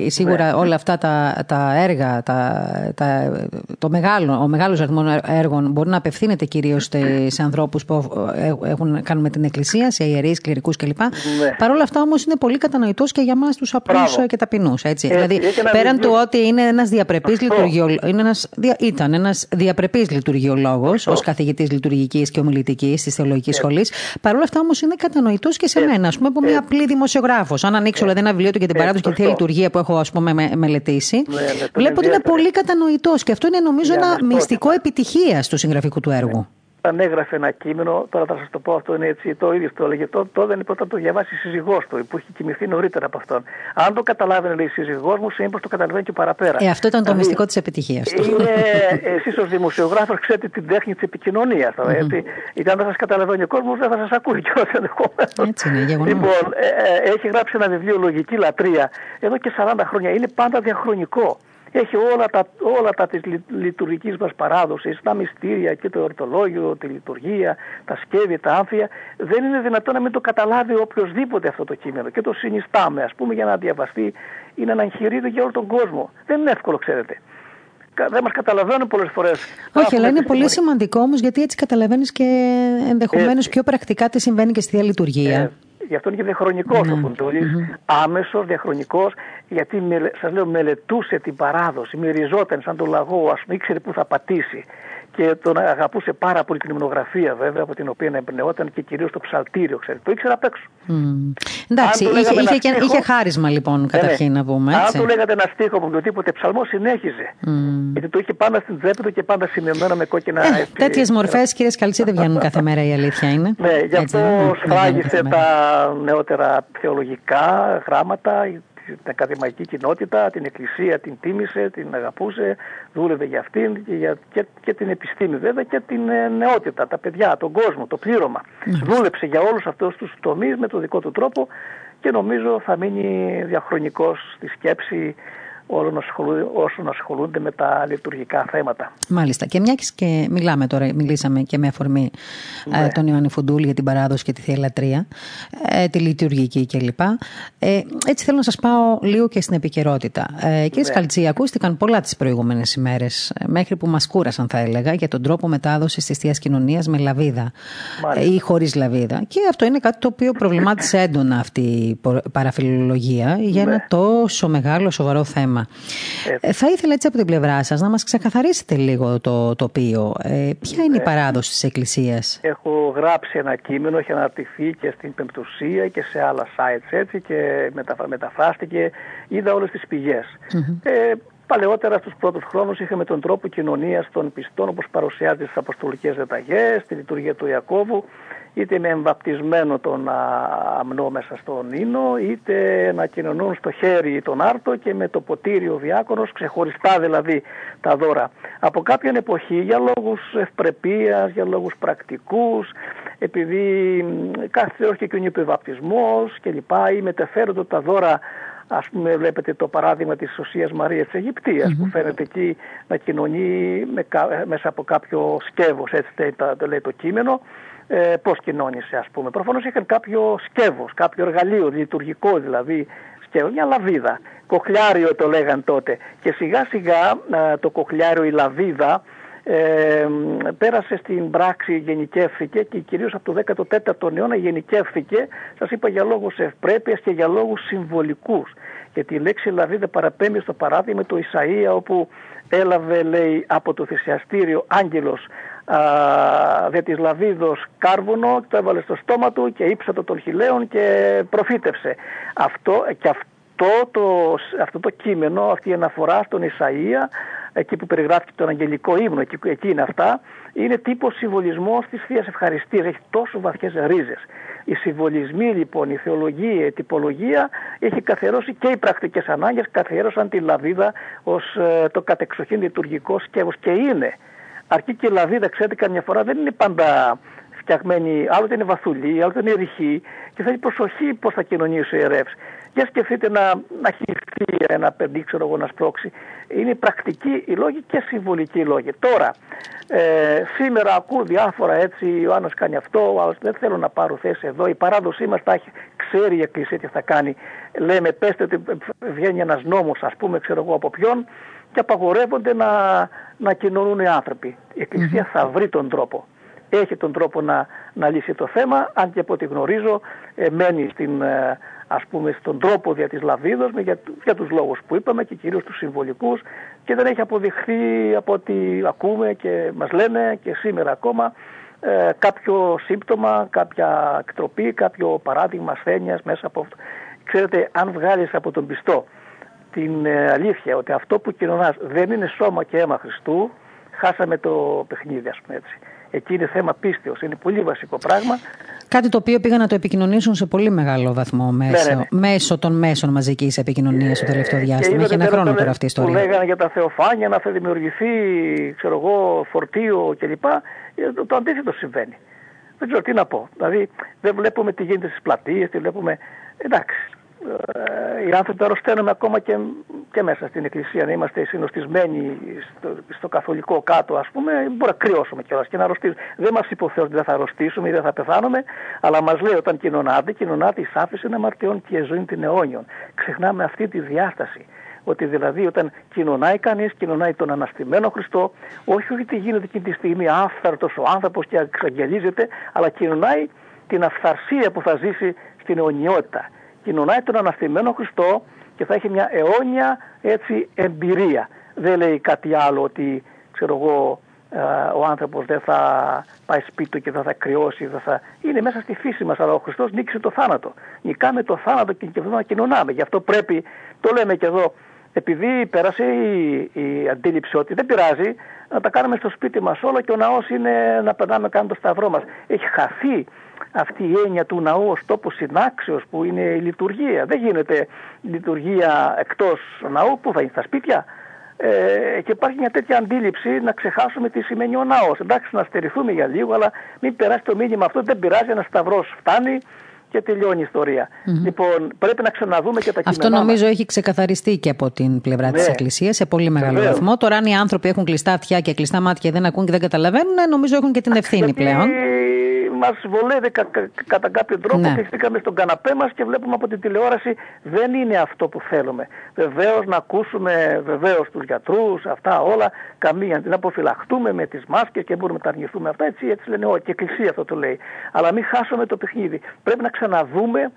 σίγουρα ναι. Όλα αυτά τα έργα, ο μεγάλος αριθμός έργων μπορεί να απευθύνεται κυρίως σε ανθρώπους που κάνουν με την Εκκλησία, σε ιερείς, κληρικούς κλπ. Ναι. Παρ' όλα αυτά όμως είναι πολύ κατανοητός και για εμάς τους απλούς και ταπεινούς. Δηλαδή, πέραν του ότι είναι ένας διαπρεπής λειτουργιολόγος, ως καθηγητής λειτουργικής και ομιλητικής της θεολογικής σχολής. Παρ' όλα αυτά όμως είναι κατανοητός και σε μένα, ας πούμε, από μια απλή δημοσιογράφος. Αν ανοίξω δηλαδή ένα βιβλίο του για την παράδοση και τη θεία λειτουργία που έχω, ας πούμε, μελετήσει, βλέπω ότι είναι πολύ κατανοητός και αυτό είναι, νομίζω, ένα μυστικό επιτυχίας του συγγραφικού του έργου. ανέγραφε ένα κείμενο, τώρα θα σας το πω, αυτό είναι έτσι, το ίδιο το έλεγε, το δεν υπόταν το διαβάσει η σύζυγός του, που είχε κοιμηθεί νωρίτερα από αυτόν. Αν το καταλάβαινε, λέει, η σύζυγός μου, μήπως το καταλαβαίνει και παραπέρα. Αυτό ήταν το μυστικό της επιτυχίας του. Εσείς ως δημοσιογράφος ξέρετε την τέχνη της επικοινωνίας. Γιατί αν δεν σας καταλαβαίνει ο κόσμος, δεν θα σας ακούει κιόλας ενδεχομένως. Έτσι είναι, γεγονός. Λοιπόν, έχει γράψει ένα βιβλίο Λογική Λατρεία εδώ και 40 χρόνια. Είναι πάντα διαχρονικό. Έχει όλα τα της λειτουργικής μας παράδοσης, τα μυστήρια και το εορτολόγιο, τη λειτουργία, τα σκεύη, τα άμφια. Δεν είναι δυνατόν να μην το καταλάβει οποιοδήποτε αυτό το κείμενο. Και το συνιστάμε, ας πούμε, για να διαβαστεί ή να εγχειρείται για όλο τον κόσμο. Δεν είναι εύκολο, ξέρετε. Δεν μας καταλαβαίνουν πολλές φορές. Όχι, αλλά είναι πολύ σημαντικό όμως, γιατί έτσι καταλαβαίνεις και ενδεχομένως πιο πρακτικά τι συμβαίνει και στη Θεία Λειτουργία. Γι' αυτό είναι και διαχρονικός ο Φουντούλης, άμεσος, διαχρονικός, γιατί σας λέω, μελετούσε την παράδοση, μυριζόταν σαν τον λαγό, ας πούμε, ήξερε πού θα πατήσει. Και τον αγαπούσε πάρα πολύ την υμνογραφία, βέβαια, από την οποία εμπνεόταν και κυρίως το ψαλτήριο, ξέρετε. Το ήξερα απ' έξω. Εντάξει, είχε χάρισμα, λοιπόν, καταρχήν να πούμε. Έτσι. Αν του λέγατε ένα στίχο από οποιοδήποτε ψαλμό, συνέχιζε. Γιατί το είχε πάντα στην τσέπη του και πάντα σημειωμένο με κόκκινα. Τέτοιες μορφές, κύριε Σκαλτσή, δεν βγαίνουν κάθε μέρα, η αλήθεια είναι. Ναι, γι' αυτό σφράγισε τα νεότερα θεολογικά γράμματα. Την ακαδημαϊκή κοινότητα, την εκκλησία την τίμησε, την αγαπούσε, δούλευε για αυτήν και την επιστήμη βέβαια και την νεότητα, τα παιδιά, τον κόσμο, το πλήρωμα. Δούλεψε για όλους αυτούς τους τομείς με το δικό του τρόπο και νομίζω θα μείνει διαχρονικός στη σκέψη όλων όσων ασχολούνται με τα λειτουργικά θέματα. Μάλιστα. Και μια και μιλήσαμε και με αφορμή τον Ιωάννη Φουντούλη για την παράδοση και τη Θεία Λατρεία, τη λειτουργική κλπ. Έτσι θέλω να σας πάω λίγο και στην επικαιρότητα. Κύριε Σκαλτσή, ακούστηκαν πολλά τις προηγούμενες ημέρες, μέχρι που μας κούρασαν, θα έλεγα, για τον τρόπο μετάδοσης της Θείας Κοινωνίας με λαβίδα ή χωρίς λαβίδα. Και αυτό είναι κάτι το οποίο προβλημάτισε έντονα αυτή η παραφιλολογία για ένα τόσο μεγάλο σοβαρό θέμα. Θα ήθελα έτσι από την πλευρά σας να μας ξεκαθαρίσετε λίγο το τοπίο. Ποια είναι η παράδοση της Εκκλησίας? Έχω γράψει ένα κείμενο, έχει αναρτηθεί και στην Πεμπτουσία και σε άλλα sites έτσι και μεταφράστηκε. Είδα όλες τις πηγές. Παλαιότερα στους πρώτους χρόνους είχαμε τον τρόπο κοινωνίας των πιστών όπως παρουσιάζεται στις Αποστολικές Διαταγές, τη λειτουργία του Ιακώβου, είτε με εμβαπτισμένο τον αμνό μέσα στον ίνο, είτε να κοινωνούν στο χέρι τον άρτο και με το ποτήρι ο διάκονος, ξεχωριστά δηλαδή τα δώρα. Από κάποιαν εποχή, για λόγους ευπρεπείας, για λόγους πρακτικούς, επειδή κάθε όχι και ο βαπτισμός και λοιπά, ή μετεφέρονται τα δώρα. Ας πούμε, βλέπετε το παράδειγμα της Οσίας Μαρίας της Αιγυπτίας που φαίνεται εκεί να κοινωνεί μέσα από κάποιο σκεύος, έτσι το λέει το κείμενο. Πώς κοινώνησε, ας πούμε. Προφανώς είχαν κάποιο σκεύος, κάποιο εργαλείο, λειτουργικό δηλαδή σκεύος, μια λαβίδα. Κοχλιάριο το λέγαν τότε. Και σιγά σιγά το κοχλιάριο, η λαβίδα, πέρασε στην πράξη, γενικεύθηκε και κυρίως από το 14ο αιώνα γενικεύθηκε, σας είπα, για λόγους ευπρέπειας και για λόγους συμβολικούς. Γιατί η λέξη λαβίδα παραπέμπει στο παράδειγμα του Ισαΐα, όπου έλαβε, λέει, από το θυσιαστήριο άγγελος δε της λαβίδος κάρβουνο, το έβαλε στο στόμα του και ύψατο των χιλέων και προφήτευσε. Αυτό το κείμενο, αυτή η αναφορά στον Ισαΐα, εκεί που περιγράφηκε τον αγγελικό ύμνο, εκεί είναι αυτά, είναι τύπος συμβολισμός της Θείας Ευχαριστίας. Έχει τόσο βαθιές ρίζες. Οι συμβολισμοί λοιπόν, η θεολογία, η τυπολογία, έχει καθιερώσει και οι πρακτικές ανάγκες, καθιέρωσαν τη λαβίδα ως το κατεξοχήν λειτουργικό σκεύος. Και είναι, αρκεί και η λαβίδα, ξέρετε, καμιά φορά δεν είναι πάντα φτιαγμένη, άλλοτε είναι βαθουλή, άλλοτε είναι ρηχή και θέλει προσοχή πώς θα κοινωνήσει ο ιερεύς. Για σκεφτείτε να χυθεί ένα παιδί, ξέρω εγώ, να σπρώξει. Είναι πρακτικοί οι λόγοι και συμβολικοί οι λόγοι. Τώρα, σήμερα ακούω διάφορα έτσι, ο Άννος κάνει αυτό, ο άλλος, δεν θέλω να πάρω θέση εδώ. Η παράδοσή μας τα έχει, ξέρει η Εκκλησία τι θα κάνει. Λέμε, πέστε ότι βγαίνει ένας νόμος, ας πούμε, ξέρω εγώ από ποιον, και απαγορεύονται να κοινωνούν οι άνθρωποι. Η Εκκλησία θα βρει τον τρόπο. Έχει τον τρόπο να λύσει το θέμα, αν και από ό,τι γνωρίζω μένει ας πούμε, στον τρόπο δια της λαβίδος, για τους λόγους που είπαμε και κυρίως τους συμβολικούς, και δεν έχει αποδειχθεί από ό,τι ακούμε και μας λένε και σήμερα ακόμα κάποιο σύμπτωμα, κάποια εκτροπή, κάποιο παράδειγμα ασθένειας μέσα από αυτό. Ξέρετε, αν βγάλεις από τον πιστό την αλήθεια ότι αυτό που κοινωνάς δεν είναι σώμα και αίμα Χριστού, χάσαμε το παιχνίδι, ας πούμε έτσι. Εκεί είναι θέμα πίστεως. Είναι πολύ βασικό πράγμα. Κάτι το οποίο πήγαν να το επικοινωνήσουν σε πολύ μεγάλο βαθμό μέσω των μέσων μαζικής επικοινωνίας το τελευταίο διάστημα. Είχε ένα χρόνο τώρα αυτή η ιστορία. Που λέγανε για τα θεοφάνεια, να θα δημιουργηθεί φορτίο κλπ. Το αντίθετο συμβαίνει. Δεν ξέρω τι να πω. Δηλαδή δεν βλέπουμε τι γίνεται στις πλατείες, τι βλέπουμε. Εντάξει. Οι άνθρωποι αρρωσταίνουν ακόμα και μέσα στην εκκλησία. Να είμαστε συνοστισμένοι στο καθολικό κάτω, ας πούμε, μπορεί να κρυώσουμε κιόλας και να αρρωστήσουμε. Δεν μας υποθέτει ότι δεν θα αρρωστήσουμε ή δεν θα πεθάνουμε, αλλά μας λέει όταν κοινωνάτε εις άφησιν αμαρτιών και ζωή την αιώνιον. Ξεχνάμε αυτή τη διάσταση. Ότι δηλαδή όταν κοινωνάει κανείς, κοινωνάει τον αναστημένο Χριστό, όχι ότι γίνεται εκείνη τη στιγμή άφθαρτος ο άνθρωπος και εξαγγελίζεται, αλλά κοινωνάει την αυθαρσία που θα ζήσει στην αιωνιότητα. Κοινωνάει τον αναστημένο Χριστό και θα έχει μια αιώνια έτσι εμπειρία. Δεν λέει κάτι άλλο ότι ο άνθρωπος δεν θα πάει σπίτι του και δεν θα κρυώσει. Είναι μέσα στη φύση μας, αλλά ο Χριστός νίκησε το θάνατο. Νικάμε το θάνατο και αυτό να κοινωνάμε. Γι' αυτό πρέπει, το λέμε και εδώ, επειδή πέρασε η αντίληψη ότι δεν πειράζει, να τα κάνουμε στο σπίτι μας όλα και ο ναός είναι να περνάμε κάνοντας το σταυρό μας. Έχει χαθεί αυτή η έννοια του ναού ως τόπου συνάξεως που είναι η λειτουργία. Δεν γίνεται λειτουργία εκτός ναού, που θα είναι στα σπίτια. Και υπάρχει μια τέτοια αντίληψη να ξεχάσουμε τι σημαίνει ο ναός. Εντάξει, να στερηθούμε για λίγο, αλλά μην περάσει το μήνυμα αυτό. Δεν πειράζει, ένας σταυρός φτάνει και τελειώνει η ιστορία. Mm-hmm. Λοιπόν, πρέπει να ξαναδούμε και τα κείμενα. Αυτό νομίζω έχει ξεκαθαριστεί και από την πλευρά της Εκκλησίας σε πολύ μεγάλο βαθμό. Τώρα, αν οι άνθρωποι έχουν κλειστά αυτιά και κλειστά μάτια και δεν ακούν και δεν καταλαβαίνουν, νομίζω έχουν και την ευθύνη πλέον. Μας βολεύει κατά κάποιο τρόπο και χτήκαμε στον καναπέ μας και βλέπουμε από την τηλεόραση. Δεν είναι αυτό που θέλουμε. Βεβαίως να ακούσουμε τους γιατρούς, αυτά όλα, να αποφυλαχτούμε με τις μάσκες και μπορούμε να τα αρνηθούμε αυτά. Έτσι λένε και η Εκκλησία αυτό το λέει. Αλλά μην χάσουμε το παιχνίδι. Πρέπει να ξαναδούμε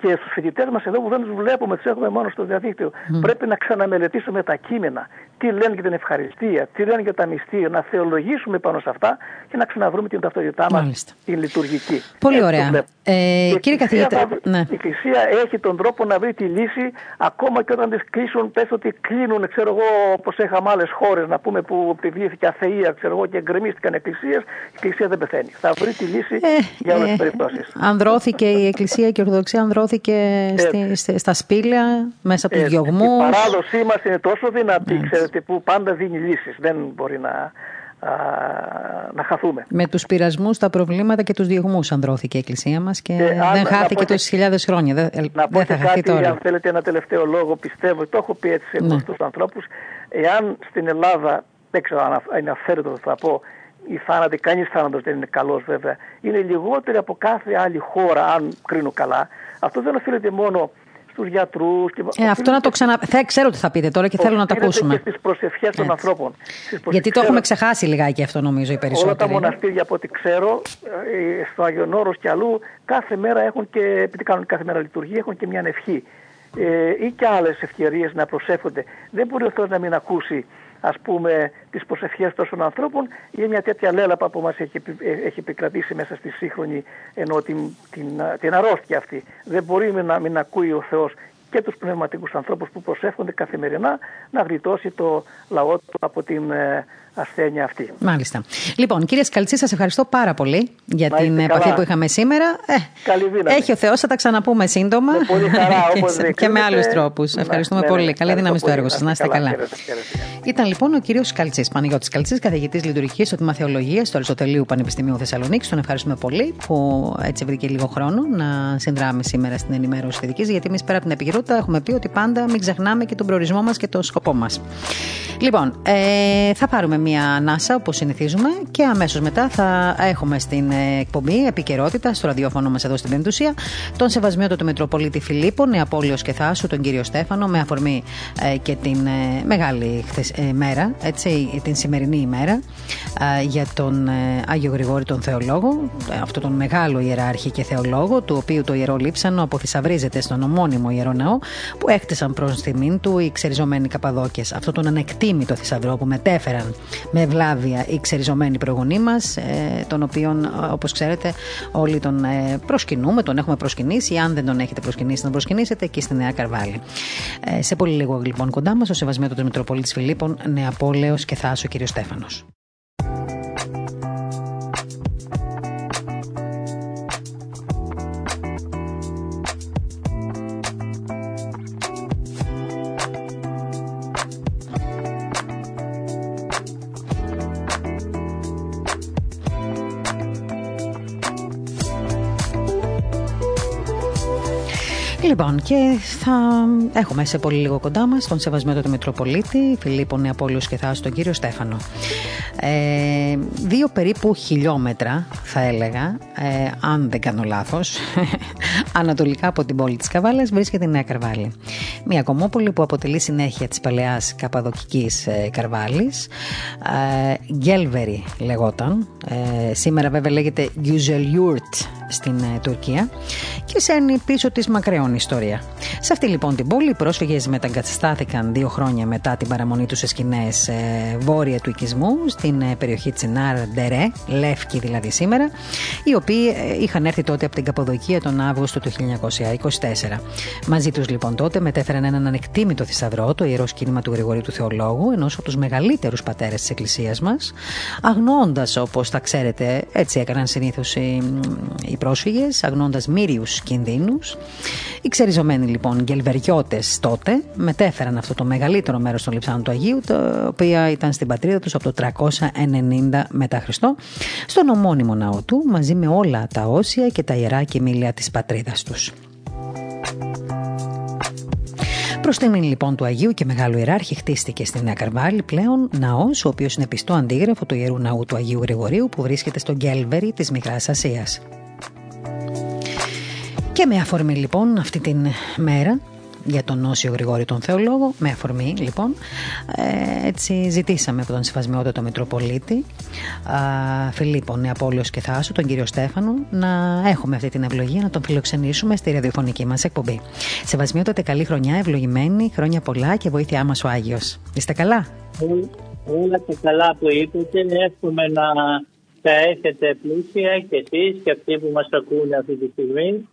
και στους φοιτητές μας εδώ που δεν τους βλέπουμε, τους έχουμε μόνο στο διαδίκτυο. Πρέπει να ξαναμελετήσουμε τα κείμενα. Τι λένε για την ευχαριστία, τι λένε για τα μυστήρια, να θεολογήσουμε πάνω σε αυτά και να ξαναβρούμε την ταυτότητά μας, την λειτουργική. Πολύ ωραία. Κύριε καθηγητά, η Εκκλησία έχει τον τρόπο να βρει τη λύση, ακόμα και όταν τις κλείσουν. Πες ότι κλείνουν, όπως έχαμε άλλες χώρες να πούμε που επιβλήθηκε αθεία, και εγκρεμίστηκαν εκκλησίες. Η Εκκλησία δεν πεθαίνει. Θα βρει τη λύση για όλες τις περιπτώσεις. Ανδρώθηκε η Εκκλησία και η Ορθοδοξία ανδρώθηκε στα σπήλαια, μέσα από τους διωγμούς. Η παράδοσή μας είναι τόσο δυνατή, ξέρετε, που πάντα δίνει λύσεις. Δεν μπορεί να χαθούμε. Με τους πειρασμούς, τα προβλήματα και τους διωγμούς ανδρώθηκε η Εκκλησία μας και δεν χάθηκε τόσες χιλιάδες χρόνια. Δεν θα χαθεί τώρα. Αν θέλετε ένα τελευταίο λόγο, πιστεύω, το έχω πει έτσι σε τους ανθρώπους, εάν στην Ελλάδα, δεν ξέρω αν είναι αυθαίρετο το θα πω, οι θάνατοι, κανείς θάνατος δεν είναι καλός βέβαια, είναι λιγότεροι από κάθε άλλη χώρα, αν κρίνω καλά. Αυτό δεν οφείλεται μόνο στους γιατρούς. Αυτό να το ξέρω ότι θα πείτε τώρα και θέλω να το ακούσουμε. Και στις προσευχές των ανθρώπων. Γιατί το έχουμε ξεχάσει λιγάκι αυτό, νομίζω, οι περισσότεροι. Όλα τα μοναστήρια, από ό,τι ξέρω, στο Άγιον Όρος και αλλού, κάθε μέρα έχουν και, επειδή κάνουν κάθε μέρα λειτουργία, έχουν και μια ευχή. Ή και άλλες ευκαιρίες να προσεύχονται. Δεν μπορεί ο Θεός να μην ακούσει, ας πούμε, τις προσευχές τόσων ανθρώπων για μια τέτοια λέλαπα που μας έχει επικρατήσει μέσα στη σύγχρονη, ενώ την αρρώστια αυτή. Δεν μπορεί να μην ακούει ο Θεός και τους πνευματικούς ανθρώπους που προσεύχονται καθημερινά, να γλιτώσει το λαό του από την ασθένεια αυτή. Μάλιστα. Λοιπόν, κύριε Σκαλτσή, σας ευχαριστώ πάρα πολύ για την επαφή που είχαμε σήμερα. Καλή δύναμη. Έχει ο Θεός, θα τα ξαναπούμε σύντομα. Με πολύ χαρά, όπως και με άλλους τρόπους. Ευχαριστούμε πολύ. Καλή δύναμη στο έργο σας. Να είστε καλά. Ήταν λοιπόν ο κύριος Σκαλτσής, Παναγιώτης Σκαλτσής, καθηγητής λειτουργικής στο Τμήμα Θεολογίας του Αριστοτελείου Πανεπιστημίου Θεσσαλονίκης. Τον ευχαριστούμε πολύ που έτσι βρήκε λίγο χρόνο να συνδράμει σήμερα στην ενημέρωση τη δική, γιατί εμείς πέρα από την επικαιρότητα έχουμε πει ότι πάντα μην ξεχνάμε και τον προορισμό μας και τον σκοπό μας. Λοιπόν, θα πάρουμε μια ανάσα όπως συνηθίζουμε και αμέσως μετά θα έχουμε στην εκπομπή επικαιρότητα στο ραδιόφωνο μας εδώ στην Πεμπτουσία τον Σεβασμιότατο Μητροπολίτη Φιλίππων, Νεαπόλεως και Θάσου, τον κύριο Στέφανο, με αφορμή και την μεγάλη μέρα, έτσι, την σημερινή ημέρα για τον Άγιο Γρηγόρη τον Θεολόγο, αυτόν τον μεγάλο ιεράρχη και θεολόγο, του οποίου το Ιερό Λείψανο αποθυσαυρίζεται στον ομώνυμο Ιερό Ναό που έκτισαν προς τιμήν του οι ξεριζωμένοι Καπαδόκες, αυτόν τον ανεκτήμητο θησαυρό που μετέφεραν με βλάβεια οι ξεριζωμένοι προγονείς μας, τον οποίον, όπως ξέρετε, όλοι τον προσκυνούμε, τον έχουμε προσκυνήσει. Αν δεν τον έχετε προσκυνήσει, τον προσκυνήσετε εκεί στη Νέα Καρβάλη. Σε πολύ λίγο, λοιπόν, κοντά μας, ο Σεβασμιότατος Μητροπολίτης Φιλίππων, Νεαπόλεως και Θάσου, κ. Στέφανος. Λοιπόν, και θα έχουμε σε πολύ λίγο κοντά μας τον Σεβασμένο τον Μητροπολίτη Φιλίππων Απόλλους και Θάσου, τον κύριο Στέφανο. 2 περίπου χιλιόμετρα, θα έλεγα, αν δεν κάνω λάθος, ανατολικά από την πόλη της Καβάλας βρίσκεται η Νέα Καρβάλη. Μια κομμόπολη που αποτελεί συνέχεια της παλαιάς καπαδοκικής Καρβάλης. Γκέλβερι λεγόταν. Σήμερα βέβαια λέγεται Güzelyurt στην Τουρκία και σέρνει πίσω της μακραίων ιστορία. Σε αυτή λοιπόν την πόλη οι πρόσφυγες μεταγκαταστάθηκαν 2 χρόνια μετά την παραμονή τους σε σκηνές βόρεια του οικισμού στην περιοχή Τσινάρ Ντερέ, Λεύκη δηλαδή σήμερα, οι οποίοι είχαν έρθει τότε από την Καππαδοκία τον Αύγουστο του 1924. Μαζί τους λοιπόν τότε μετέφεραν έναν ανεκτήμητο θησαυρό, το ιερό σκήνημα του Γρηγορίου του Θεολόγου, ενός από τους μεγαλύτερους πατέρες της Εκκλησίας μας, αγνοώντας, όπως τα ξέρετε, έτσι έκαναν συνήθως οι πρόσφυγες, αγνώντας μύριους κινδύνους. Οι ξεριζωμένοι λοιπόν γκελβεριώτες τότε μετέφεραν αυτό το μεγαλύτερο μέρος των λειψάνων του Αγίου, τα οποία ήταν στην πατρίδα τους από το 390 μετά Χριστό, στον ομώνυμο ναό του, μαζί με όλα τα όσια και τα ιερά κοιμήλια της πατρίδας τους. Προς τιμήν λοιπόν του Αγίου και Μεγάλου Ιεράρχη χτίστηκε στη Νέα Καρβάλη πλέον ναός, ο οποίος είναι πιστό αντίγραφο του Ιερού Ναού του Αγίου Γρηγορίου που βρίσκεται στο Γκέλβερι της Μικράς Ασίας. Και με αφορμή λοιπόν αυτή την μέρα για τον Όσιο Γρηγόρη τον Θεολόγο, με αφορμή λοιπόν έτσι ζητήσαμε από τον Σεβασμιότατο Μητροπολίτη Φιλίππων Απόλλους και Θάσου, τον κύριο Στέφανο, να έχουμε αυτή την ευλογία, να τον φιλοξενήσουμε στη ραδιοφωνική μας εκπομπή. Σεβασμιότατε, καλή χρονιά, ευλογημένη, χρόνια πολλά και βοήθειά μας ο Άγιος. Είστε καλά? Όλα και καλά που είπετε, εύχομαι να τα έχετε πλούσια και εσείς και αυτοί που μας ακούνε αυτή τη στιγμή.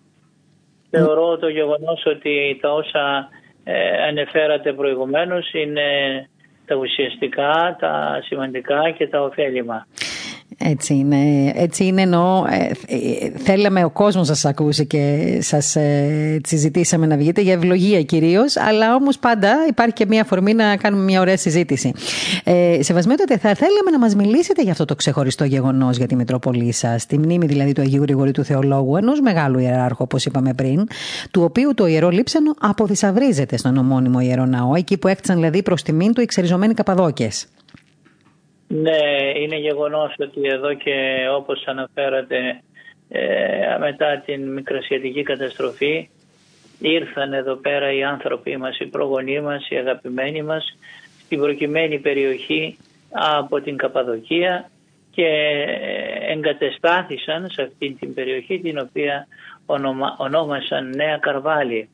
Θεωρώ το γεγονός ότι τα όσα ανεφέρατε προηγουμένως είναι τα ουσιαστικά, τα σημαντικά και τα ωφέλιμα. Έτσι είναι, εννοώ, θέλαμε ο κόσμος να σας ακούσει και σας συζητήσαμε να βγείτε για ευλογία κυρίως, αλλά όμως πάντα υπάρχει και μια αφορμή να κάνουμε μια ωραία συζήτηση. Σεβασμιότατε, θα θέλαμε να μας μιλήσετε για αυτό το ξεχωριστό γεγονός για τη Μητρόπολη σας, τη μνήμη δηλαδή του Αγίου Γρηγορίου του Θεολόγου, ενός μεγάλου ιεράρχου όπως είπαμε πριν, του οποίου το ιερό λείψανο αποδυσαυρίζεται στον ομώνυμο ιερό ναό, εκεί που έκτισαν δηλαδή προς τιμήν του οι ξεριζωμένοι Καπαδόκες. Ναι, είναι γεγονός ότι εδώ και όπως αναφέρατε μετά την μικρασιατική καταστροφή ήρθαν εδώ πέρα οι άνθρωποι μας, οι προγονείς μας, οι αγαπημένοι μας στην προκειμένη περιοχή από την Καπαδοκία και εγκατεστάθησαν σε αυτή την περιοχή την οποία ονόμασαν Νέα Καρβάλη.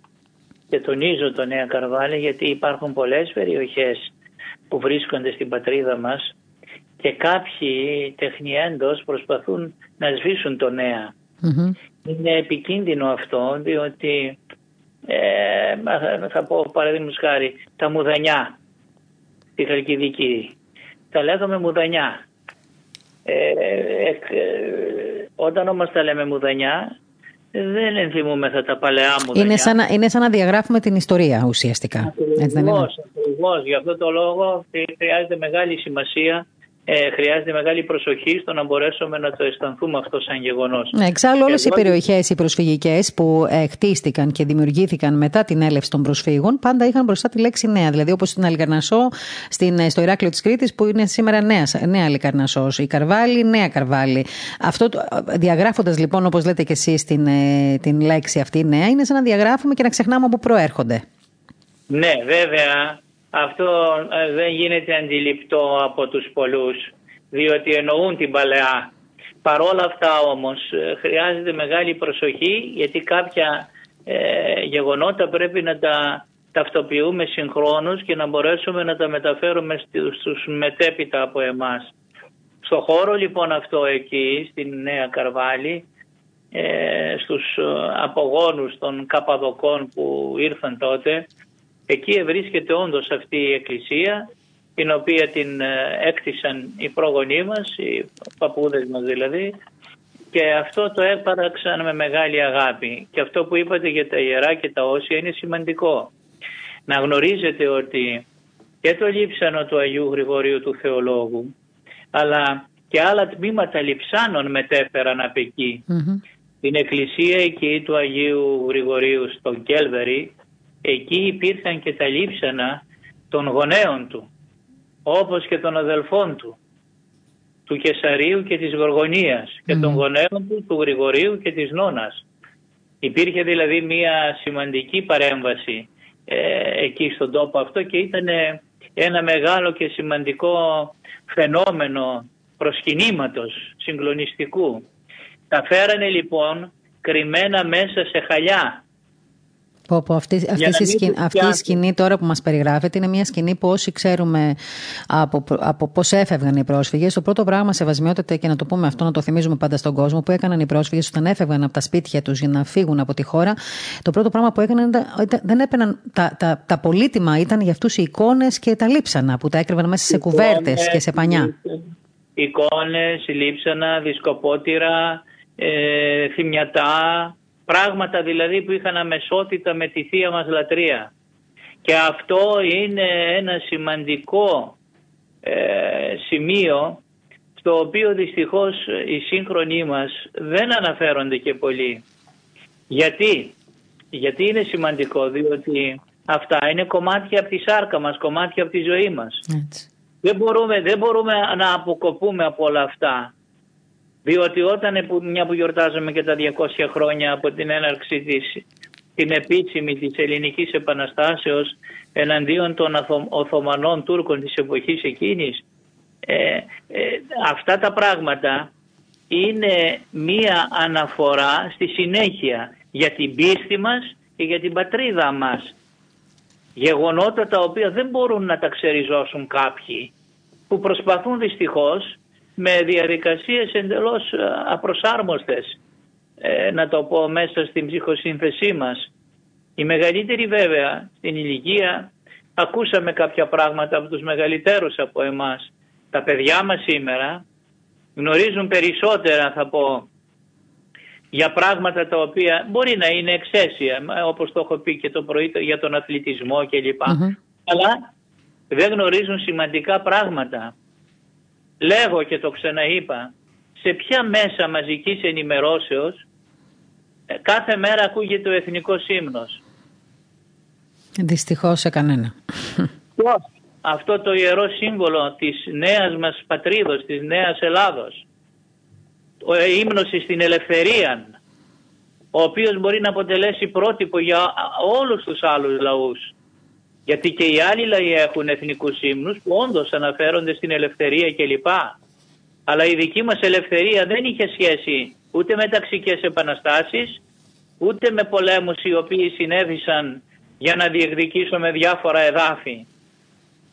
Και τονίζω το Νέα Καρβάλη γιατί υπάρχουν πολλές περιοχές που βρίσκονται στην πατρίδα μας και κάποιοι τεχνιέντος προσπαθούν να σβήσουν το Νέα. Mm-hmm. Είναι επικίνδυνο αυτό, διότι θα πω παραδείγματος χάρη τα Μουδανιά, τη Χαλκιδική, τα λέγαμε Μουδανιά. Όταν όμως τα λέμε Μουδανιά, δεν ενθυμούμεθα τα παλαιά Μουδανιά. Είναι σαν να διαγράφουμε την ιστορία ουσιαστικά. Ακριβώς, γι' αυτό το λόγο χρειάζεται μεγάλη σημασία. Χρειάζεται μεγάλη προσοχή στο να μπορέσουμε να το αισθανθούμε αυτό σαν γεγονός. Ναι, εξάλλου όλες οι περιοχές οι προσφυγικές που χτίστηκαν και δημιουργήθηκαν μετά την έλευση των προσφύγων πάντα είχαν μπροστά τη λέξη Νέα. Δηλαδή όπως στην Αλικαρνασσό, στο Ηράκλειο της Κρήτης που είναι σήμερα Νέα Αλικαρνασσός, η Καρβάλη, Νέα Καρβάλη. Αυτό, διαγράφοντας λοιπόν όπως λέτε και εσείς την λέξη αυτή Νέα, είναι σαν να διαγράφουμε και να ξεχνάμε από προέρχονται. Ναι, βέβαια. Αυτό δεν γίνεται αντιληπτό από τους πολλούς, διότι εννοούν την παλαιά. Παρόλα αυτά όμως χρειάζεται μεγάλη προσοχή, γιατί κάποια γεγονότα πρέπει να τα ταυτοποιούμε συγχρόνως και να μπορέσουμε να τα μεταφέρουμε στους μετέπειτα από εμάς. Στο χώρο λοιπόν αυτό εκεί, στην Νέα Καρβάλη, στους απογόνους των Καπαδοκών που ήρθαν τότε, εκεί βρίσκεται όντως αυτή η εκκλησία, την οποία την έκτισαν οι πρόγονοί μας, οι παππούδες μας δηλαδή, και αυτό το έπαραξαν με μεγάλη αγάπη. Και αυτό που είπατε για τα ιερά και τα όσια είναι σημαντικό. Να γνωρίζετε ότι και το λείψανο του Αγίου Γρηγορίου του Θεολόγου, αλλά και άλλα τμήματα λειψάνων μετέφεραν από εκεί. Mm-hmm. την εκκλησία εκεί του Αγίου Γρηγορίου στο Κέλβερι, εκεί υπήρχαν και τα λείψανα των γονέων του, όπως και των αδελφών του, του Κεσαρίου και της Γοργονίας και των γονέων του, του Γρηγορίου και της Νόνας. Υπήρχε δηλαδή μια σημαντική παρέμβαση εκεί στον τόπο αυτό και ήταν ένα μεγάλο και σημαντικό φαινόμενο προσκυνήματος συγκλονιστικού. Τα φέρανε λοιπόν κρυμμένα μέσα σε χαλιά. Αυτή η σκηνή τώρα που μας περιγράφεται είναι μια σκηνή που όσοι ξέρουμε από πώς έφευγαν οι πρόσφυγες, το πρώτο πράγμα, σεβασμιότητα, και να το πούμε αυτό, να το θυμίζουμε πάντα στον κόσμο, που έκαναν οι πρόσφυγες όταν έφευγαν από τα σπίτια τους για να φύγουν από τη χώρα, το πρώτο πράγμα που έκαναν δεν έπαιρναν τα πολύτιμα, ήταν για αυτούς οι εικόνες και τα λείψανα που τα έκρυβαν μέσα σε κουβέρτες και σε πανιά. Εικόνες, λείψανα, δισκοπότηρα, θυμιατά. Πράγματα δηλαδή που είχαν αμεσότητα με τη θεία μας λατρεία. Και αυτό είναι ένα σημαντικό σημείο στο οποίο δυστυχώς οι σύγχρονοι μας δεν αναφέρονται και πολύ. Γιατί είναι σημαντικό, διότι αυτά είναι κομμάτια από τη σάρκα μας, κομμάτια από τη ζωή μας. Δεν μπορούμε να αποκοπούμε από όλα αυτά. Διότι μια που γιορτάζουμε και τα 200 χρόνια από την έναρξη την επίσημη της Ελληνικής Επαναστάσεως εναντίον των Οθωμανών Τούρκων της εποχής εκείνης, αυτά τα πράγματα είναι μία αναφορά στη συνέχεια για την πίστη μας και για την πατρίδα μας. Γεγονότα τα οποία δεν μπορούν να τα ξεριζώσουν κάποιοι που προσπαθούν δυστυχώς με διαδικασίες εντελώς απροσάρμοστες, να το πω, μέσα στην ψυχοσύνθεσή μας. Οι μεγαλύτεροι βέβαια στην ηλικία ακούσαμε κάποια πράγματα από τους μεγαλύτερους από εμάς. Τα παιδιά μας σήμερα γνωρίζουν περισσότερα, θα πω, για πράγματα τα οποία μπορεί να είναι εξαίσια, όπως το έχω πει και το πρωί για τον αθλητισμό κλπ. Αλλά δεν γνωρίζουν σημαντικά πράγματα. Λέγω και το ξαναείπα, σε ποια μέσα μαζικής ενημερώσεως κάθε μέρα ακούγεται ο εθνικός ύμνος? Δυστυχώς σε κανένα. Αυτό το ιερό σύμβολο της νέας μας πατρίδος, της νέας Ελλάδος, ο ύμνος στην ελευθερία, ο οποίος μπορεί να αποτελέσει πρότυπο για όλους τους άλλους λαούς. Γιατί και οι άλλοι λαοί έχουν εθνικούς ύμνους που όντως αναφέρονται στην ελευθερία κλπ. Αλλά η δική μας ελευθερία δεν είχε σχέση ούτε με ταξικές επαναστάσεις, ούτε με πολέμους οι οποίοι συνέβησαν για να διεκδικήσουμε διάφορα εδάφη.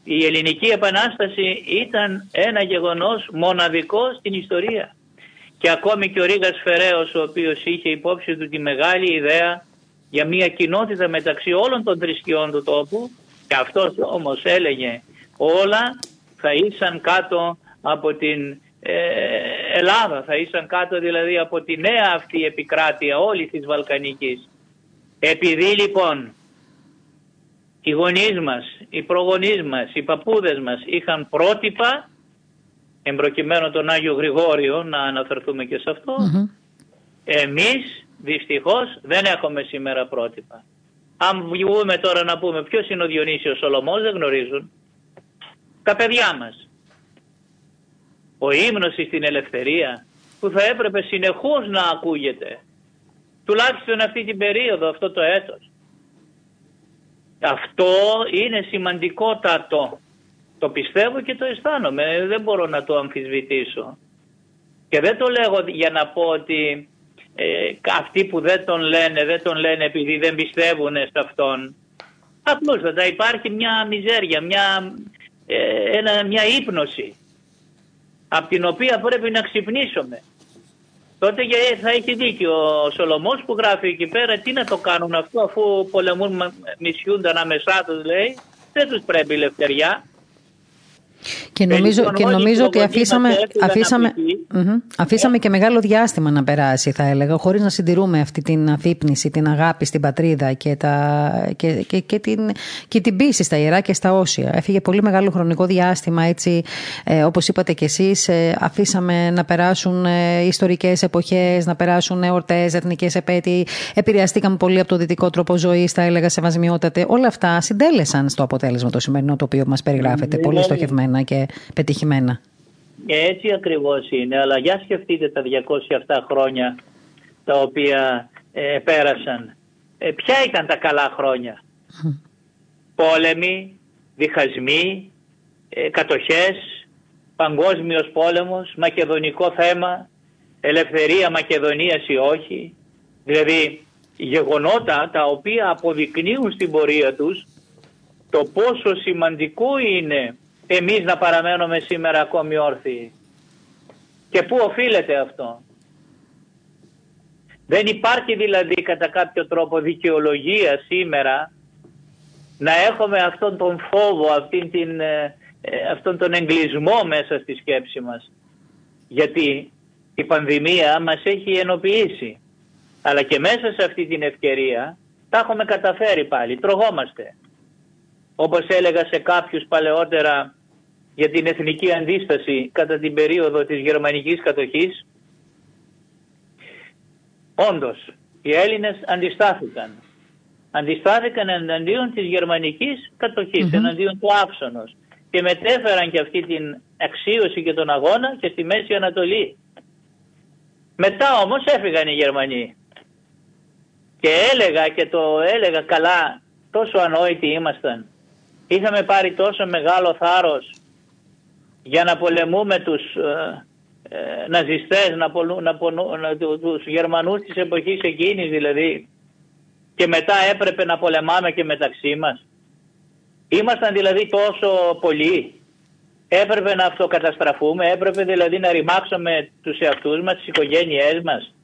Η Ελληνική Επανάσταση ήταν ένα γεγονός μοναδικό στην ιστορία. Και ακόμη και ο Ρήγας Φεραίος, ο οποίος είχε υπόψη του τη μεγάλη ιδέα για μια κοινότητα μεταξύ όλων των θρησκειών του τόπου, και αυτός όμως έλεγε όλα θα ήσαν κάτω από την Ελλάδα, θα ήσαν κάτω δηλαδή από τη νέα αυτή επικράτεια όλη της Βαλκανικής. Επειδή λοιπόν οι γονείς μας, οι προγονείς μας, οι παππούδες μας είχαν πρότυπα, εμπροκειμένου τον Άγιο Γρηγόριο, να αναφερθούμε και σε αυτό, εμείς δυστυχώς δεν έχουμε σήμερα πρότυπα. Αν βγούμε τώρα να πούμε ποιος είναι ο Διονύσιος Σολωμός, δεν γνωρίζουν τα παιδιά μας. Ο ύμνος στην ελευθερία που θα έπρεπε συνεχώς να ακούγεται, τουλάχιστον αυτή την περίοδο, αυτό το έτος. Αυτό είναι σημαντικότατο. Το πιστεύω και το αισθάνομαι, δεν μπορώ να το αμφισβητήσω. Και δεν το λέγω για να πω ότι αυτοί που δεν τον λένε επειδή δεν πιστεύουν σε αυτόν. Απλούστατα υπάρχει μια μιζέρια, μια ύπνοση από την οποία πρέπει να ξυπνήσουμε. Τότε θα έχει δίκιο ο Σολωμός που γράφει εκεί πέρα, τι να το κάνουν αυτό αφού πολεμούν, μισιούνταν ανάμεσά τους, λέει, δεν τους πρέπει ελευθεριά. Και νομίζω ότι αφήσαμε και μεγάλο διάστημα να περάσει, θα έλεγα, χωρίς να συντηρούμε αυτή την αφύπνιση, την αγάπη στην πατρίδα και την πίστη στα ιερά και στα όσια. Έφυγε πολύ μεγάλο χρονικό διάστημα, έτσι, όπως είπατε κι εσείς, αφήσαμε να περάσουν ιστορικές εποχές, να περάσουν εορτές, εθνικές επέτειοι. Επηρεαστήκαμε πολύ από το δυτικό τρόπο ζωής, θα έλεγα, σεβασμιότατε. Όλα αυτά συντέλεσαν στο αποτέλεσμα το σημερινό, το οποίο μας περιγράφεται πολύ στοχευμένα και πετυχημένα. Έτσι ακριβώς είναι, αλλά για σκεφτείτε τα 207 χρόνια τα οποία πέρασαν. Ποια ήταν τα καλά χρόνια? Πόλεμοι, διχασμοί, κατοχές, παγκόσμιος πόλεμος, μακεδονικό θέμα, ελευθερία Μακεδονίας ή όχι. Δηλαδή γεγονότα τα οποία αποδεικνύουν στην πορεία τους το πόσο σημαντικό είναι εμείς να παραμένουμε σήμερα ακόμη όρθιοι. Και πού οφείλεται αυτό? Δεν υπάρχει δηλαδή κατά κάποιο τρόπο δικαιολογία σήμερα να έχουμε αυτόν τον φόβο, αυτόν τον εγκλισμό μέσα στη σκέψη μας. Γιατί η πανδημία μας έχει ενοποιήσει. Αλλά και μέσα σε αυτή την ευκαιρία τα έχουμε καταφέρει πάλι, τρογόμαστε. Όπως έλεγα σε κάποιους παλαιότερα για την εθνική αντίσταση κατά την περίοδο της γερμανικής κατοχής, όντως οι Έλληνες αντιστάθηκαν. Αντιστάθηκαν εναντίον της γερμανικής κατοχής, εναντίον του άψωνος, και μετέφεραν και αυτή την αξίωση και τον αγώνα και στη Μέση Ανατολή. Μετά όμως έφυγαν οι Γερμανοί και έλεγα καλά, τόσο ανόητοι ήμασταν. Είχαμε πάρει τόσο μεγάλο θάρρος για να πολεμούμε τους ναζιστές, τους Γερμανούς της εποχής εκείνης δηλαδή, και μετά έπρεπε να πολεμάμε και μεταξύ μας. Ήμασταν δηλαδή τόσο πολλοί, έπρεπε να αυτοκαταστραφούμε, έπρεπε δηλαδή να ρημάξουμε τους εαυτούς μας, τις οικογένειές μας,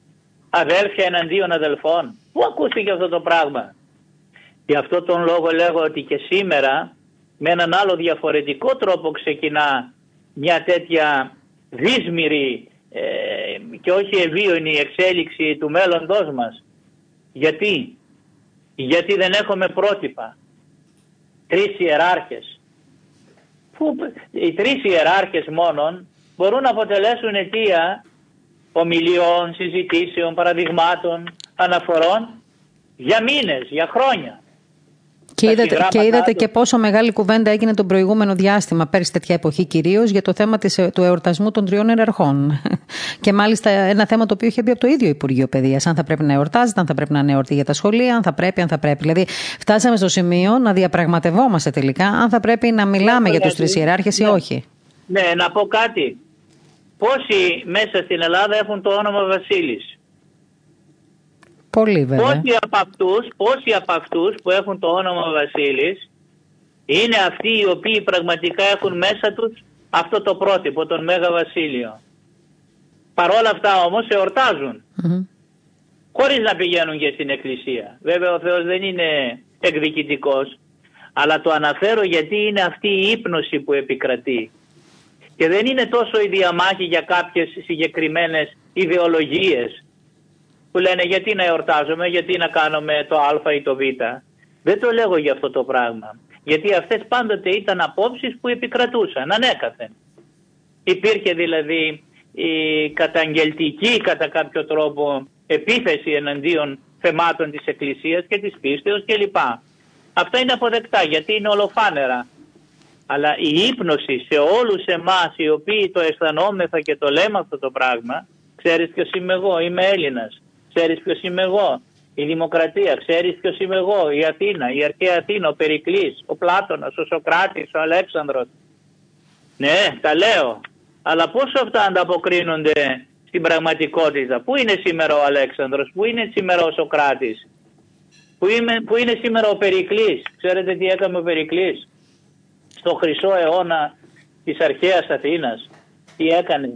αδέλφια εναντίον αδελφών. Πού ακούστηκε αυτό το πράγμα? Γι' αυτό τον λόγο λέγω ότι και σήμερα με έναν άλλο διαφορετικό τρόπο ξεκινά μια τέτοια δύσμηρη και όχι ευίωνη εξέλιξη του μέλλοντός μας. Γιατί? Γιατί δεν έχουμε πρότυπα. Τρεις ιεράρχες. Οι τρεις ιεράρχες μόνον μπορούν να αποτελέσουν αιτία ομιλιών, συζητήσεων, παραδειγμάτων, αναφορών για μήνες, για χρόνια. Και είδατε και πόσο μεγάλη κουβέντα έγινε τον προηγούμενο διάστημα, πέρσι τέτοια εποχή κυρίως, για το θέμα του εορτασμού των τριών ιεραρχών. Και μάλιστα ένα θέμα το οποίο είχε μπει από το ίδιο Υπουργείο Παιδείας. Αν θα πρέπει να εορτάζεται, αν θα πρέπει να είναι εορτή για τα σχολεία, αν θα πρέπει. Δηλαδή, φτάσαμε στο σημείο να διαπραγματευόμαστε τελικά αν θα πρέπει να μιλάμε για τους τρεις ιεράρχες ή όχι. Ναι, να πω κάτι. Πόσοι μέσα στην Ελλάδα έχουν το όνομα Βασίλης? Πολύ, βέβαια. Πόσοι από αυτούς που έχουν το όνομα Βασίλης είναι αυτοί οι οποίοι πραγματικά έχουν μέσα τους αυτό το πρότυπο, τον Μέγα Βασίλειο. Παρόλα αυτά όμως εορτάζουν. Χωρίς να πηγαίνουν και στην εκκλησία. Βέβαια ο Θεός δεν είναι εκδικητικός, αλλά το αναφέρω γιατί είναι αυτή η ύπνοση που επικρατεί. Και δεν είναι τόσο η διαμάχη για κάποιες συγκεκριμένες ιδεολογίες που λένε γιατί να εορτάζουμε, γιατί να κάνουμε το α ή το β. Δεν το λέγω για αυτό το πράγμα. Γιατί αυτές πάντοτε ήταν απόψεις που επικρατούσαν ανέκαθεν. Υπήρχε δηλαδή η καταγγελτική κατά κάποιο τρόπο επίθεση εναντίον θεμάτων της Εκκλησίας και της πίστεως κλπ. Αυτά είναι αποδεκτά γιατί είναι ολοφάνερα. Αλλά η ύπνωση σε όλους εμάς οι οποίοι το αισθανόμεθα και το λέμε αυτό το πράγμα, ξέρεις ποιος είμαι εγώ, είμαι Έλληνας. Ξέρεις ποιος είμαι εγώ, η Δημοκρατία. Ξέρεις ποιος είμαι εγώ, η Αθήνα, η Αρχαία Αθήνα, ο Περικλής, ο Πλάτωνας, ο Σωκράτης, ο Αλέξανδρος. Ναι, τα λέω. Αλλά πόσο αυτά ανταποκρίνονται στην πραγματικότητα? Πού είναι σήμερα ο Αλέξανδρος, πού είναι σήμερα ο Σωκράτης, πού είναι σήμερα ο Περικλής? Ξέρετε τι έκανε ο Περικλής στο χρυσό αιώνα της αρχαίας Αθήνας? Τι έκανε?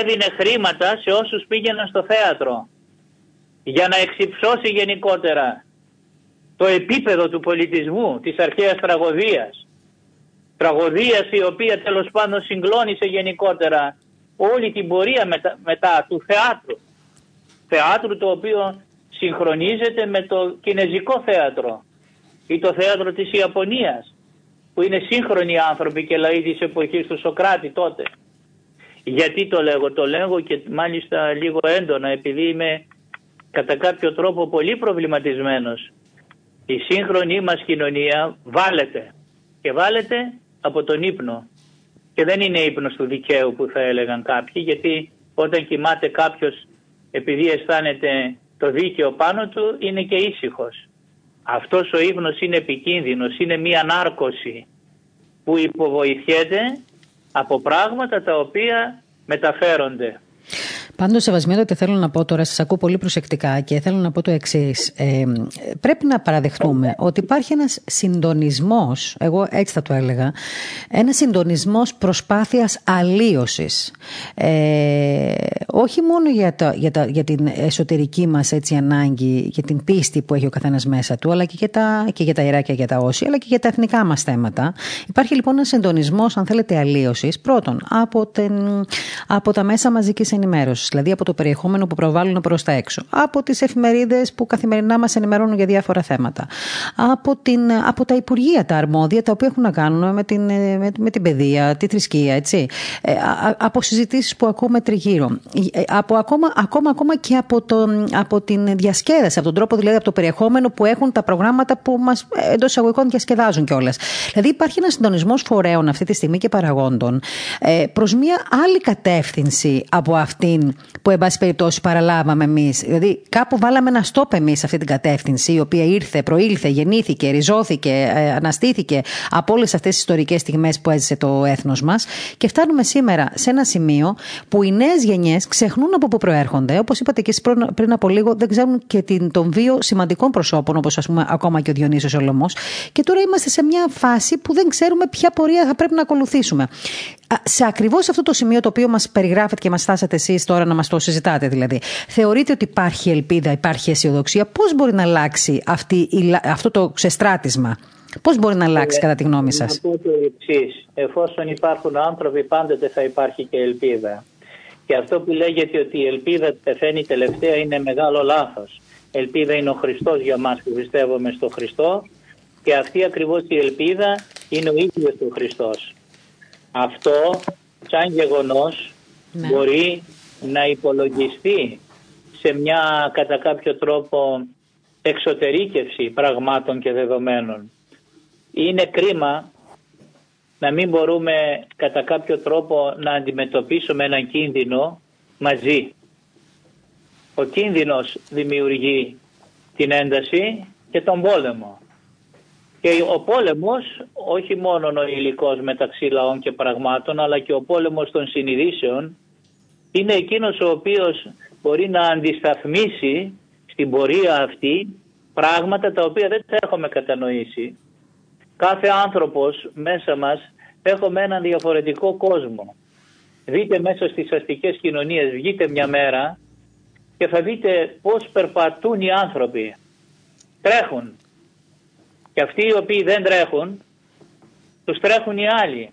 Έδινε χρήματα σε όσους πήγαιναν στο θέατρο για να εξυψώσει γενικότερα το επίπεδο του πολιτισμού, της αρχαίας τραγωδίας. τραγωδίας η οποία τέλος πάντων συγκλώνησε γενικότερα όλη την πορεία μετά του θεάτρου. Θεάτρου το οποίο συγχρονίζεται με το κινέζικο θέατρο ή το θέατρο της Ιαπωνίας, που είναι σύγχρονοι άνθρωποι και λαοί της εποχής του Σωκράτη τότε. Γιατί το λέγω? Το λέγω και μάλιστα λίγο έντονα επειδή είμαι κατά κάποιο τρόπο πολύ προβληματισμένος. Η σύγχρονη μας κοινωνία βάλεται και βάλεται από τον ύπνο. Και δεν είναι ύπνος του δικαίου που θα έλεγαν κάποιοι, γιατί όταν κοιμάται κάποιος επειδή αισθάνεται το δίκαιο πάνω του είναι και ήσυχος. Αυτός ο ύπνος είναι επικίνδυνος, είναι μία νάρκωση που υποβοηθιέται από πράγματα τα οποία μεταφέρονται. Πάντως, σεβασμιότατε, θέλω να πω τώρα, σας ακούω πολύ προσεκτικά και θέλω να πω το εξής. Πρέπει να παραδεχτούμε ότι υπάρχει ένας συντονισμός, εγώ έτσι θα το έλεγα, ένας συντονισμός προσπάθειας αλλίωσης. Όχι μόνο για την εσωτερική μας έτσι, ανάγκη, για την πίστη που έχει ο καθένας μέσα του, αλλά και για τα ιεράκια, για τα όσια, αλλά και για τα εθνικά μας θέματα. Υπάρχει λοιπόν ένας συντονισμός, αν θέλετε, αλλίωσης, πρώτον, από τα μέσα μαζικής ενημέρωσης. Δηλαδή από το περιεχόμενο που προβάλλουν προς τα έξω. Από τις εφημερίδες που καθημερινά μας ενημερώνουν για διάφορα θέματα. Από τα υπουργεία, τα αρμόδια, τα οποία έχουν να κάνουν με την παιδεία, τη θρησκεία, έτσι. Από συζητήσεις που ακούμε τριγύρω. Ακόμα και από την διασκέδαση, από τον τρόπο δηλαδή από το περιεχόμενο που έχουν τα προγράμματα που μας εντός εισαγωγικών διασκεδάζουν κιόλας. Δηλαδή υπάρχει ένας συντονισμός φορέων αυτή τη στιγμή και παραγόντων προς μια άλλη κατεύθυνση από αυτήν που εν πάση περιπτώσει παραλάβαμε εμείς. Δηλαδή κάπου βάλαμε ένα στόπ εμείς σε αυτή την κατεύθυνση η οποία ήρθε, προήλθε, γεννήθηκε, ριζώθηκε, αναστήθηκε από όλες αυτές τις ιστορικές στιγμές που έζησε το έθνος μας και φτάνουμε σήμερα σε ένα σημείο που οι νέες γενιές ξεχνούν από πού προέρχονται. Όπως είπατε και εσείς πριν από λίγο, δεν ξέρουν και τον βίο σημαντικών προσώπων όπως ας πούμε ακόμα και ο Διονύσιος Σολωμός και τώρα είμαστε σε μια φάση που δεν ξέρουμε ποια πορεία θα πρέπει να ακολουθήσουμε. Σε ακριβώς αυτό το σημείο το οποίο μας περιγράφετε και μας στάσατε εσείς τώρα να μας το συζητάτε δηλαδή, θεωρείτε ότι υπάρχει ελπίδα, υπάρχει αισιοδοξία? Πώς μπορεί να αλλάξει αυτό το ξεστράτισμα? Πώς μπορεί να αλλάξει κατά τη γνώμη σας? Να πω το εξής. Εφόσον υπάρχουν άνθρωποι πάντοτε θα υπάρχει και ελπίδα. Και αυτό που λέγεται ότι η ελπίδα πεθαίνει τελευταία είναι μεγάλο λάθος. Ελπίδα είναι ο Χριστός για μας που πιστεύουμε στο Χριστό και αυτή ακριβώς η ελπίδα είναι ο ίδιος ο Χριστός. Αυτό σαν γεγονός μπορεί να υπολογιστεί σε μια κατά κάποιο τρόπο εξωτερήκευση πραγμάτων και δεδομένων. Είναι κρίμα να μην μπορούμε κατά κάποιο τρόπο να αντιμετωπίσουμε έναν κίνδυνο μαζί. Ο κίνδυνος δημιουργεί την ένταση και τον πόλεμο. Και ο πόλεμος, όχι μόνο ο υλικός μεταξύ λαών και πραγμάτων, αλλά και ο πόλεμος των συνειδήσεων, είναι εκείνος ο οποίος μπορεί να αντισταθμίσει στην πορεία αυτή πράγματα τα οποία δεν τα έχουμε κατανοήσει. Κάθε άνθρωπος μέσα μας έχουμε έναν διαφορετικό κόσμο. Δείτε μέσα στις αστικές κοινωνίες, βγείτε μια μέρα και θα δείτε πώς περπατούν οι άνθρωποι. Τρέχουν. Και αυτοί οι οποίοι δεν τρέχουν, τους τρέχουν οι άλλοι.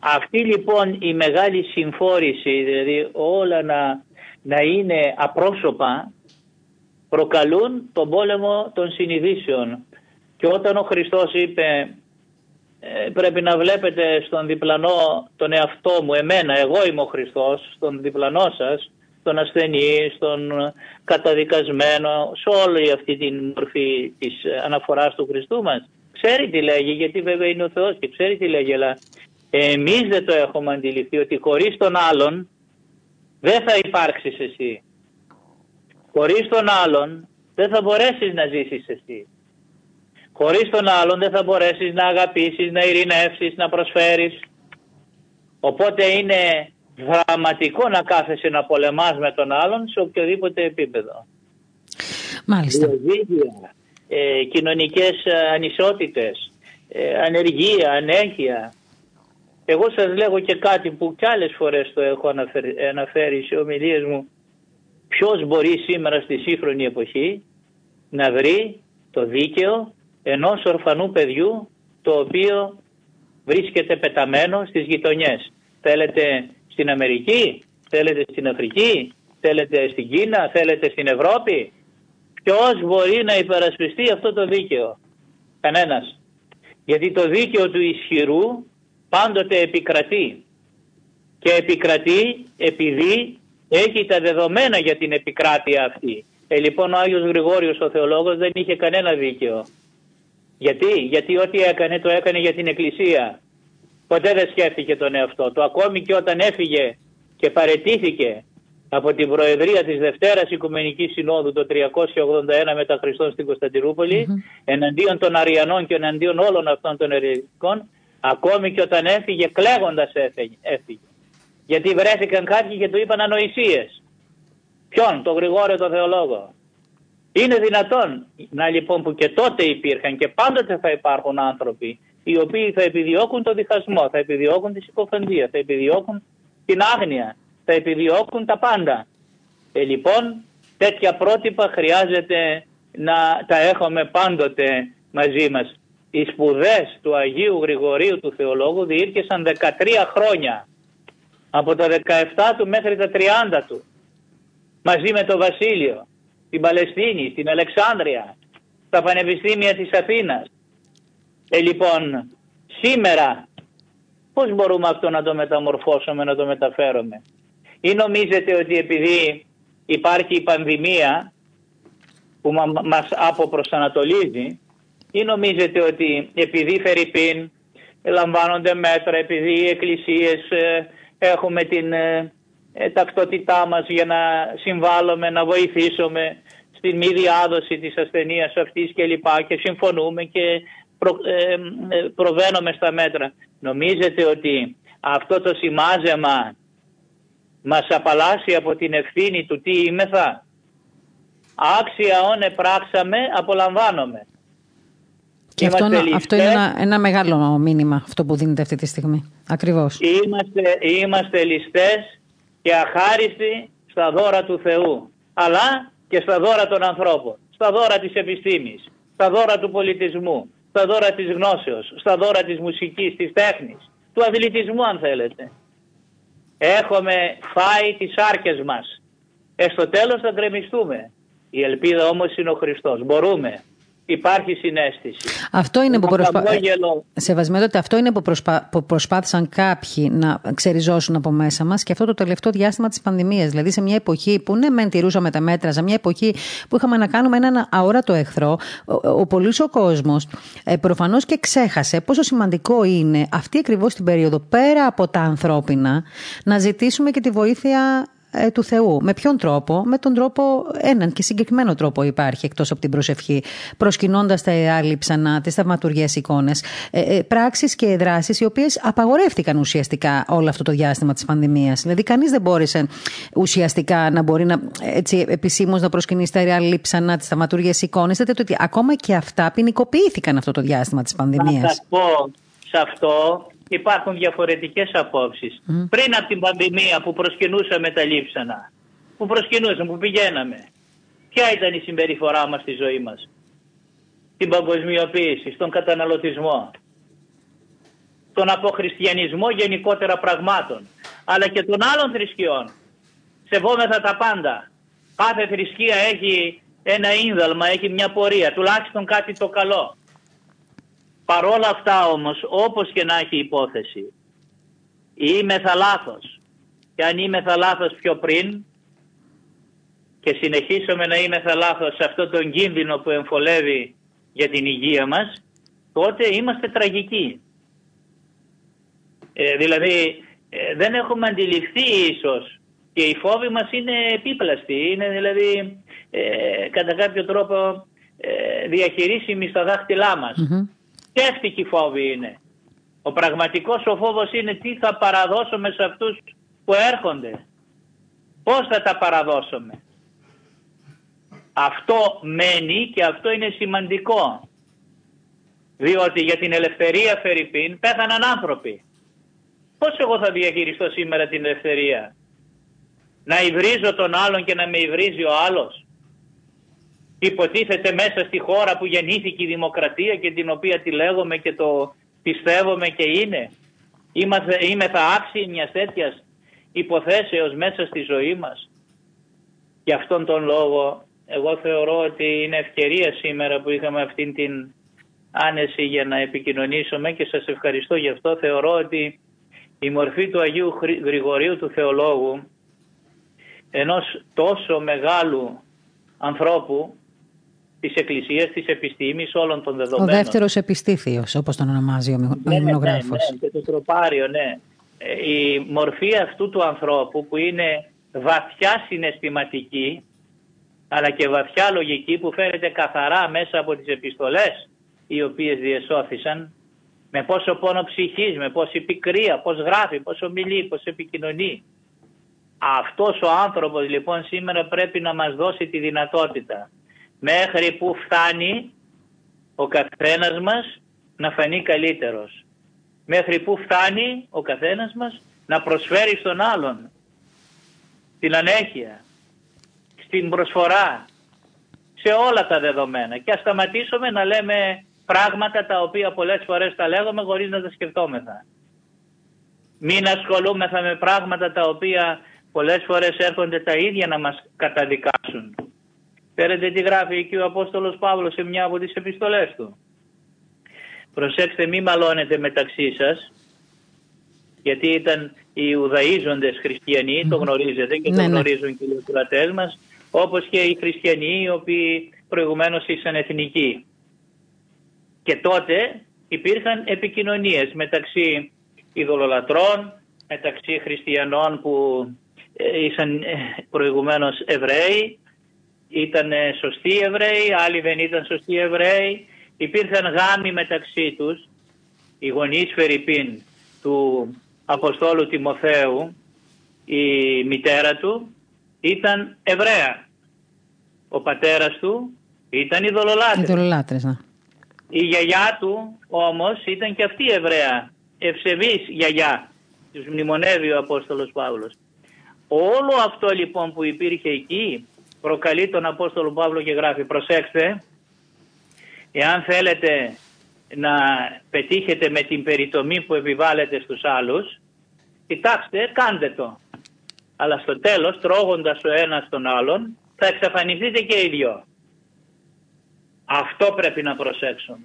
Αυτή λοιπόν η μεγάλη συμφόρηση, δηλαδή όλα να είναι απρόσωπα, προκαλούν τον πόλεμο των συνειδήσεων. Και όταν ο Χριστός είπε πρέπει να βλέπετε στον διπλανό τον εαυτό μου, εμένα, εγώ είμαι ο Χριστός, στον διπλανό σας, στον ασθενή, στον καταδικασμένο, σε όλη αυτή τη μορφή της αναφοράς του Χριστού μας. Ξέρει τι λέγει, γιατί βέβαια είναι ο Θεός και ξέρει τι λέγει, αλλά εμείς δεν το έχουμε αντιληφθεί ότι χωρίς τον άλλον δεν θα υπάρξεις εσύ. Χωρίς τον άλλον δεν θα μπορέσεις να ζήσεις εσύ. Χωρίς τον άλλον δεν θα μπορέσεις να αγαπήσεις, να ειρηνεύσεις, να προσφέρεις. Οπότε είναι δραματικό να κάθεσαι να πολεμάς με τον άλλον σε οποιοδήποτε επίπεδο. Μάλιστα. Διοδίδια, κοινωνικές ανισότητες, ανεργία, ανέχεια. Εγώ σας λέγω και κάτι που κι άλλες φορές το έχω αναφέρει σε ομιλίες μου. Ποιος μπορεί σήμερα στη σύγχρονη εποχή να βρει το δίκαιο ενός ορφανού παιδιού το οποίο βρίσκεται πεταμένο στις γειτονιές. Θέλετε στην Αμερική, θέλετε στην Αφρική, θέλετε στην Κίνα, θέλετε στην Ευρώπη. Ποιος μπορεί να υπερασπιστεί αυτό το δίκαιο? Κανένας. Γιατί το δίκαιο του ισχυρού πάντοτε επικρατεί. Και επικρατεί επειδή έχει τα δεδομένα για την επικράτεια αυτή. Λοιπόν, ο Άγιος Γρηγόριος ο Θεολόγος δεν είχε κανένα δίκαιο. Γιατί? Γιατί ό,τι έκανε το έκανε για την Εκκλησία. Ποτέ δεν σκέφτηκε τον εαυτό του. Ακόμη και όταν έφυγε και παραιτήθηκε από την Προεδρία της Δευτέρας Οικουμενικής Συνόδου το 381 μετά Χριστόν στην Κωνσταντινούπολη, εναντίον των Αριανών και εναντίον όλων αυτών των ερετικών, ακόμη και όταν έφυγε κλαίγοντας έφυγε. Γιατί βρέθηκαν κάποιοι και του είπαν ανοησίες. Ποιον? Τον Γρηγόριο τον Θεολόγο. Είναι δυνατόν να λοιπόν που και τότε υπήρχαν και πάντοτε θα υπάρχουν άνθρωποι οι οποίοι θα επιδιώκουν το διχασμό, θα επιδιώκουν τη συκοφαντία, θα επιδιώκουν την άγνοια, θα επιδιώκουν τα πάντα. Λοιπόν, τέτοια πρότυπα χρειάζεται να τα έχουμε πάντοτε μαζί μας. Οι σπουδές του Αγίου Γρηγορίου του Θεολόγου διήρκεσαν 13 χρόνια. Από τα 17 του μέχρι τα 30 του. Μαζί με τον Βασίλειο, την Παλαιστίνη, την Αλεξάνδρεια, τα πανεπιστήμια της Αθήνας. Λοιπόν, σήμερα πώς μπορούμε αυτό να το μεταμορφώσουμε, να το μεταφέρουμε? Ή νομίζετε ότι επειδή υπάρχει η πανδημία που μας αποπροσανατολίζει, ή νομίζετε ότι επειδή φερειπίν λαμβάνονται μέτρα, επειδή οι εκκλησίες έχουμε την ταυτότητά μας για να συμβάλλουμε, να βοηθήσουμε στην μη διάδοση της ασθενείας αυτής και λοιπά, και συμφωνούμε και προβαίνουμε στα μέτρα. Νομίζετε ότι αυτό το σημάζεμα μας απαλλάσσει από την ευθύνη του τι είμεθα? Άξια όνε πράξαμε, απολαμβάνομαι. Και αυτό είναι ένα μεγάλο μήνυμα αυτό που δίνεται αυτή τη στιγμή. Ακριβώς. Είμαστε ληστές και αχάριστοι στα δώρα του Θεού, αλλά και στα δώρα των ανθρώπων, στα δώρα της επιστήμης, στα δώρα του πολιτισμού, στα δώρα της γνώσεως, στα δώρα της μουσικής, της τέχνης, του αθλητισμού αν θέλετε. Έχουμε φάει τις άρκες μας. Στο τέλος θα γκρεμιστούμε. Η ελπίδα όμως είναι ο Χριστός. Μπορούμε. Υπάρχει συνέστηση. Αυτό είναι που, προσπάθησαν κάποιοι να ξεριζώσουν από μέσα μας, και αυτό το τελευταίο διάστημα της πανδημίας. Δηλαδή σε μια εποχή που ναι μεν τηρούσαμε τα μέτρα, σε μια εποχή που είχαμε να κάνουμε έναν αόρατο εχθρό, πολλής ο κόσμος προφανώς και ξέχασε πόσο σημαντικό είναι αυτή ακριβώς την περίοδο, πέρα από τα ανθρώπινα, να ζητήσουμε και τη βοήθεια του Θεού. Με ποιον τρόπο? Με τον τρόπο, έναν και συγκεκριμένο τρόπο υπάρχει εκτός από την προσευχή, προσκυνώντας τα άλλη ψανά, τις θαυματουργές εικόνες, πράξεις και δράσεις οι οποίες απαγορεύτηκαν ουσιαστικά όλο αυτό το διάστημα της πανδημίας. Δηλαδή κανείς δεν μπόρεσε ουσιαστικά να μπορεί επισήμως να προσκυνήσει τα άλλη ψανά, τις θαυματουργές εικόνες. Δηλαδή ότι ακόμα και αυτά ποινικοποιήθηκαν αυτό το διάστημα της πανδημίας. Θα σας πω σε αυτό. Υπάρχουν διαφορετικές απόψεις. Πριν από την πανδημία που προσκυνούσαμε τα λείψανα, που πηγαίναμε, ποια ήταν η συμπεριφορά μας στη ζωή μας? Την παγκοσμιοποίηση, στον καταναλωτισμό, τον αποχριστιανισμό γενικότερα πραγμάτων, αλλά και των άλλων θρησκειών. Σεβόμεθα τα πάντα. Κάθε θρησκεία έχει ένα ίνδαλμα, έχει μια πορεία, τουλάχιστον κάτι το καλό. Παρόλα αυτά όμως, όπως και να έχει υπόθεση, είμεθα λάθος. Και αν είμεθα λάθος πιο πριν και συνεχίσουμε να είμεθα λάθος σε αυτόν τον κίνδυνο που εμφολεύει για την υγεία μας, τότε είμαστε τραγικοί. Δεν έχουμε αντιληφθεί ίσως, και οι φόβοι μας είναι επίπλαστοι, είναι δηλαδή κατά κάποιο τρόπο διαχειρίσιμοι στα δάχτυλά μας. Σκέφτικοι φόβοι είναι. Ο πραγματικός ο φόβος είναι τι θα παραδώσουμε σε αυτούς που έρχονται. Πώς θα τα παραδώσουμε. Αυτό μένει και αυτό είναι σημαντικό. Διότι για την ελευθερία φερειπίν πέθαναν άνθρωποι. Πώς εγώ θα διαχειριστώ σήμερα την ελευθερία? Να υβρίζω τον άλλον και να με υβρίζει ο άλλος? Υποτίθεται μέσα στη χώρα που γεννήθηκε η δημοκρατία και την οποία τη λέγομαι και πιστεύουμε και είναι. Είμεθα άξιοι μιας τέτοιας υποθέσεως μέσα στη ζωή μας. Γι' αυτόν τον λόγο εγώ θεωρώ ότι είναι ευκαιρία σήμερα που είχαμε αυτήν την άνεση για να επικοινωνήσουμε και σας ευχαριστώ γι' αυτό. Θεωρώ ότι η μορφή του Αγίου Γρηγορίου του Θεολόγου, ενός τόσο μεγάλου ανθρώπου της Εκκλησίας, της επιστήμης, όλων των δεδομένων. Ο δεύτερος επιστήθιος, όπως τον ονομάζει ο μνημονογράφος. Ναι, και το τροπάριο, ναι. Η μορφή αυτού του ανθρώπου που είναι βαθιά συναισθηματική, αλλά και βαθιά λογική, που φέρεται καθαρά μέσα από τις επιστολές οι οποίες διεσώθησαν, με πόσο πόνο ψυχής, με πόση πικρία, πώς γράφει, πώς ομιλεί, πώς επικοινωνεί. Αυτός ο άνθρωπος λοιπόν σήμερα πρέπει να μας δώσει τη δυνατότητα μέχρι που φτάνει ο καθένας μας να φανεί καλύτερος. Μέχρι που φτάνει ο καθένας μας να προσφέρει στον άλλον την ανέχεια, στην προσφορά, σε όλα τα δεδομένα. Και ας σταματήσουμε να λέμε πράγματα τα οποία πολλές φορές τα λέγουμε χωρίς να τα σκεφτόμεθα. Μην ασχολούμεθα με πράγματα τα οποία πολλές φορές έρχονται τα ίδια να μας καταδικάσουν. Φέρετε τι γράφει εκεί ο Απόστολος Παύλος σε μια από τις επιστολές του. Προσέξτε, μη μαλώνετε μεταξύ σας, γιατί ήταν οι Ιουδαίζοντες χριστιανοί, το γνωρίζετε και το γνωρίζουν και οι ακροατές μας, όπως και οι χριστιανοί οι οποίοι προηγουμένως ήσαν εθνικοί. Και τότε υπήρχαν επικοινωνίες μεταξύ ειδωλολατρών, μεταξύ χριστιανών που ήσαν προηγουμένως Εβραίοι, ήταν σωστοί Εβραίοι, άλλοι δεν ήταν σωστοί Εβραίοι. Υπήρχαν γάμοι μεταξύ τους, οι γονείς φερειπίν του Αποστόλου Τιμοθέου, η μητέρα του ήταν Εβραία. Ο πατέρας του ήταν ειδωλολάτρης. Η γιαγιά του όμως ήταν και αυτή Εβραία, ευσεβής γιαγιά, τους μνημονεύει ο Απόστολος Παύλος. Όλο αυτό λοιπόν που υπήρχε εκεί προκαλεί τον Απόστολο Παύλο και γράφει, προσέξτε, εάν θέλετε να πετύχετε με την περιτομή που επιβάλλετε στους άλλους, κοιτάξτε, κάντε το. Αλλά στο τέλος, τρώγοντας ο ένας τον άλλον, θα εξαφανιστείτε και οι δυο. Αυτό πρέπει να προσέξουμε.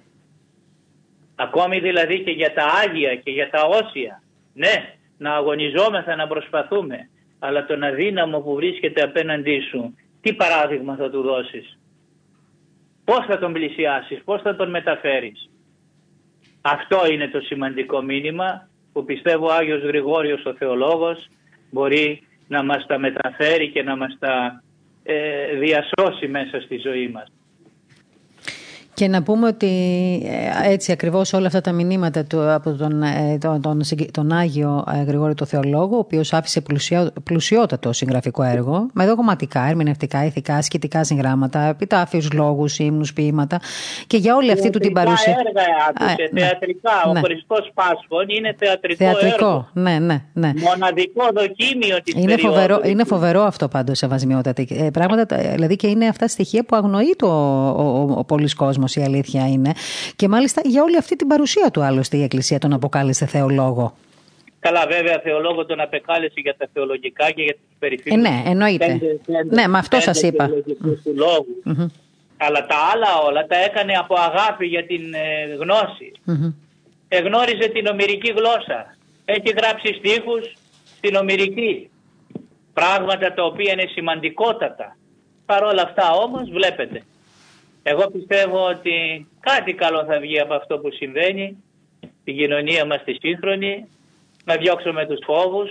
Ακόμη δηλαδή και για τα άγια και για τα όσια. Ναι, να αγωνιζόμεθα, να προσπαθούμε. Αλλά τον αδύναμο που βρίσκεται απέναντί σου, τι παράδειγμα θα του δώσεις? Πώς θα τον πλησιάσεις, πώς θα τον μεταφέρεις? Αυτό είναι το σημαντικό μήνυμα που πιστεύω ο Άγιος Γρηγόριος ο Θεολόγος μπορεί να μας τα μεταφέρει και να μας τα διασώσει μέσα στη ζωή μας. Και να πούμε ότι έτσι ακριβώς όλα αυτά τα μηνύματα από τον Άγιο Γρηγόριο τον Θεολόγο, ο οποίος άφησε πλουσιότατο συγγραφικό έργο, με δογματικά, ερμηνευτικά, ηθικά, σκητικά συγγράμματα, επιτάφιους λόγους, ύμνους, ποίηματα. Και για όλη αυτή του την παρουσία. Θεατρικά. Ο Χριστός Πάσχων είναι θεατρικό έργο. Ναι. Μοναδικό δοκίμιο της περιόδου. Είναι φοβερό αυτό πάντως, σεβασμιότατη. Πράγματα, δηλαδή, και είναι αυτά στοιχεία που αγνοεί ο πολύς κόσμος. Η αλήθεια είναι. Και μάλιστα για όλη αυτή την παρουσία του, άλλωστε, η Εκκλησία τον αποκάλεσε θεολόγο. Καλά, βέβαια, θεολόγο τον απεκάλεσε για τα θεολογικά και για τις περιφήμους. Ναι, εννοείται. Ναι, με αυτό σας είπα. Αλλά τα άλλα όλα τα έκανε από αγάπη για την γνώση. Εγνώριζε την ομηρική γλώσσα. Έχει γράψει στίχους στην ομηρική. Πράγματα τα οποία είναι σημαντικότατα. Παρ' όλα αυτά όμως, βλέπετε, εγώ πιστεύω ότι κάτι καλό θα βγει από αυτό που συμβαίνει στην κοινωνία μας τη σύγχρονη, να διώξουμε τους φόβους.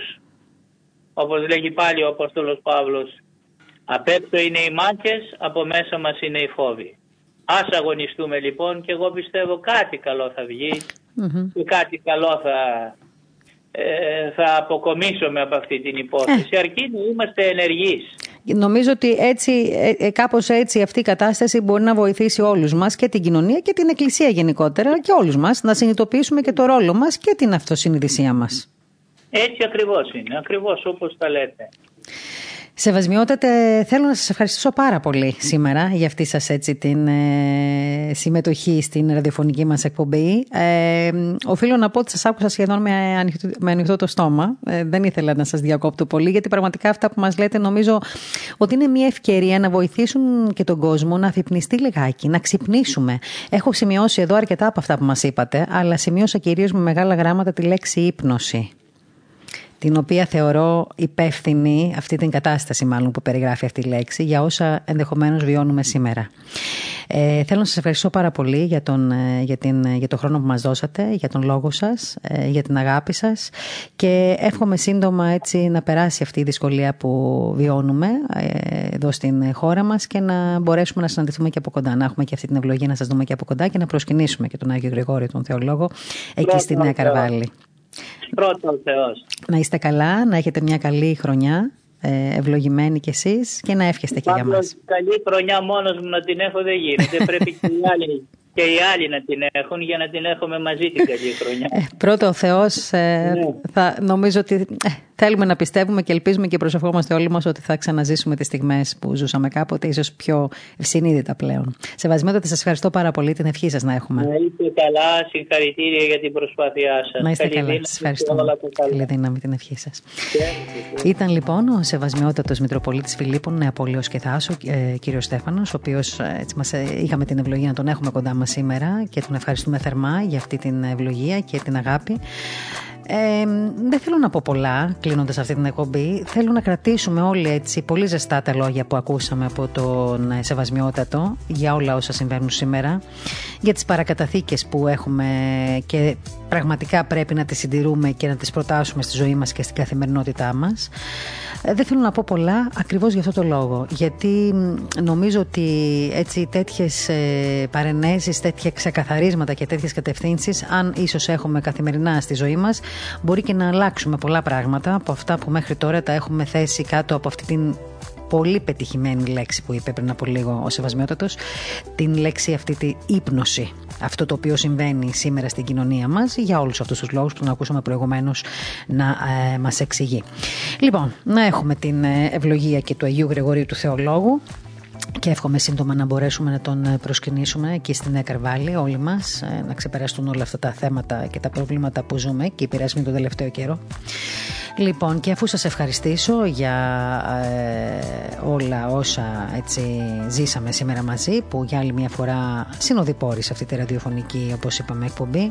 Όπως λέγει πάλι ο Απόστολος Παύλος, απ' έξω είναι οι μάχες, από μέσα μας είναι οι φόβοι. Ας αγωνιστούμε λοιπόν, και εγώ πιστεύω κάτι καλό θα βγει και κάτι καλό θα αποκομίσουμε από αυτή την υπόθεση, αρκεί να είμαστε ενεργείς. Νομίζω ότι κάπως έτσι αυτή η κατάσταση μπορεί να βοηθήσει όλους μας, και την κοινωνία και την Εκκλησία γενικότερα, και όλους μας να συνειδητοποιήσουμε και το ρόλο μας και την αυτοσυνειδησία μας. Έτσι ακριβώς είναι, ακριβώς όπως τα λέτε. Σεβασμιότατε, θέλω να σας ευχαριστήσω πάρα πολύ σήμερα για αυτή σας έτσι την συμμετοχή στην ραδιοφωνική μας εκπομπή. Οφείλω να πω ότι σας άκουσα σχεδόν με ανοιχτό το στόμα. Δεν ήθελα να σας διακόπτω πολύ, γιατί πραγματικά αυτά που μας λέτε νομίζω ότι είναι μια ευκαιρία να βοηθήσουν και τον κόσμο να αφυπνιστεί λιγάκι, να ξυπνήσουμε. Έχω σημειώσει εδώ αρκετά από αυτά που μας είπατε, αλλά σημείωσα κυρίως με μεγάλα γράμματα τη λέξη ύπνωση, την οποία θεωρώ υπεύθυνη, αυτή την κατάσταση μάλλον που περιγράφει αυτή η λέξη, για όσα ενδεχομένως βιώνουμε σήμερα. Θέλω να σας ευχαριστώ πάρα πολύ για τον χρόνο που μας δώσατε, για τον λόγο σας, για την αγάπη σας, και εύχομαι σύντομα έτσι να περάσει αυτή η δυσκολία που βιώνουμε εδώ στην χώρα μας και να μπορέσουμε να συναντηθούμε και από κοντά, να έχουμε και αυτή την ευλογία να σας δούμε και από κοντά και να προσκυνήσουμε και τον Άγιο Γρηγόριο τον Θεολόγο εκεί στη Νέα Καρβάλη. Πρώτον Θεός. Να είστε καλά, να έχετε μια καλή χρονιά, ευλογημένοι κι εσείς, και να εύχεστε και για μας. Καλή χρονιά μόνος μου να την έχω δεν γίνεται. Πρέπει και οι άλλοι να την έχουν, για να την έχουμε μαζί την καλή χρονιά. Πρώτο ο Θεός, νομίζω ότι θέλουμε να πιστεύουμε και ελπίζουμε και προσευχόμαστε όλοι μας ότι θα ξαναζήσουμε τις στιγμές που ζούσαμε κάποτε, ίσως πιο ευσυνείδητα πλέον. Σεβασμιότατε, σας ευχαριστώ πάρα πολύ, την ευχή σας να έχουμε. Να είστε καλά, συγχαρητήρια για την προσπάθειά σας. Να είστε καλά, σας ευχαριστώ. Καλή δύναμη, την ευχή σας. Ήταν λοιπόν ο Σεβασμιότατος Μητροπολίτης Φιλίππων, Νεαπολίος και Θάσου, κύριος Στέφανος, ο οποίος είχαμε την ευλογία να τον έχουμε κοντά μας σήμερα και τον ευχαριστούμε θερμά για αυτή την ευλογία και την αγάπη. Δεν θέλω να πω πολλά κλείνοντας αυτή την εκπομπή. Θέλω να κρατήσουμε όλοι έτσι πολύ ζεστά τα λόγια που ακούσαμε από τον Σεβασμιότατο για όλα όσα συμβαίνουν σήμερα, για τις παρακαταθήκες που έχουμε και πραγματικά πρέπει να τις συντηρούμε και να τις προτάσουμε στη ζωή μας και στην καθημερινότητά μας. Δεν θέλω να πω πολλά ακριβώς για αυτό το λόγο, γιατί νομίζω ότι έτσι τέτοιες παρενέσεις, τέτοια ξεκαθαρίσματα και τέτοιες κατευθύνσεις, αν ίσως έχουμε καθημερινά στη ζωή μας, μπορεί και να αλλάξουμε πολλά πράγματα από αυτά που μέχρι τώρα τα έχουμε θέσει κάτω από αυτή την πολύ πετυχημένη λέξη που είπε πριν από λίγο ο Σεβασμιότατος, την λέξη αυτή τη ύπνωση. Αυτό το οποίο συμβαίνει σήμερα στην κοινωνία μας, για όλους αυτούς τους λόγους που τον ακούσαμε προηγουμένως να μας εξηγεί. Λοιπόν, να έχουμε την ευλογία και του Αγίου Γρηγορίου του Θεολόγου, και εύχομαι σύντομα να μπορέσουμε να τον προσκυνήσουμε εκεί στη Νέα Καρβάλη όλοι μας, να ξεπεραστούν όλα αυτά τα θέματα και τα προβλήματα που ζούμε και οι πειρασμοί τον τελευταίο καιρό. Λοιπόν, και αφού σας ευχαριστήσω για όλα όσα έτσι ζήσαμε σήμερα μαζί, που για άλλη μια φορά συνοδοιπόρη σε αυτή τη ραδιοφωνική, όπως είπαμε, εκπομπή,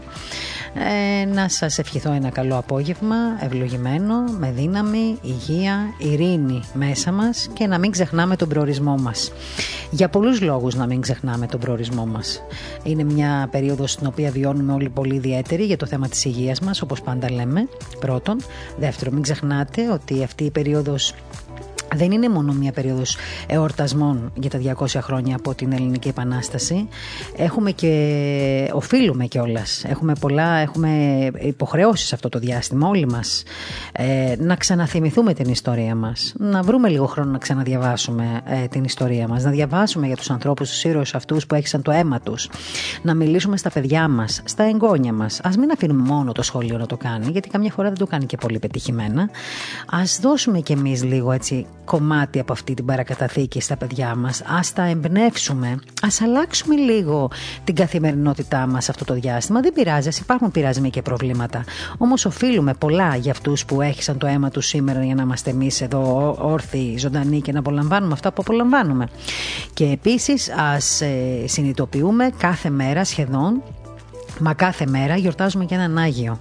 να σας ευχηθώ ένα καλό απόγευμα, ευλογημένο, με δύναμη, υγεία, ειρήνη μέσα μας, και να μην ξεχνάμε τον προορισμό μας. Για πολλούς λόγους να μην ξεχνάμε τον προορισμό μας. Είναι μια περίοδος στην οποία βιώνουμε όλοι πολύ ιδιαίτερη για το θέμα της υγείας μας, όπως πάντα λέμε, πρώτον. Δεύτερον, μην ξεχνάτε ότι αυτή η περίοδος δεν είναι μόνο μια περίοδος εορτασμών για τα 200 χρόνια από την Ελληνική Επανάσταση. Έχουμε και οφείλουμε κιόλας. Έχουμε υποχρεώσεις σε αυτό το διάστημα όλοι μας. Να ξαναθυμηθούμε την ιστορία μας. Να βρούμε λίγο χρόνο να ξαναδιαβάσουμε την ιστορία μας. Να διαβάσουμε για τους ανθρώπους, τους ήρωες αυτούς που έχησαν το αίμα τους. Να μιλήσουμε στα παιδιά μας, στα εγγόνια μας. Ας μην αφήνουμε μόνο το σχολείο να το κάνει, γιατί καμιά φορά δεν το κάνει και πολύ πετυχημένα. Ας δώσουμε κι εμείς λίγο έτσι κομμάτι από αυτή την παρακαταθήκη στα παιδιά μας, ας τα εμπνεύσουμε, ας αλλάξουμε λίγο την καθημερινότητά μας αυτό το διάστημα. Δεν πειράζει, υπάρχουν πειρασμοί και προβλήματα. Όμως οφείλουμε πολλά για αυτούς που έχησαν το αίμα τους σήμερα, για να είμαστε εμείς εδώ όρθιοι, ζωντανοί και να απολαμβάνουμε αυτά που απολαμβάνουμε. Και επίσης ας συνειδητοποιούμε κάθε μέρα σχεδόν, μα κάθε μέρα γιορτάζουμε και έναν Άγιο.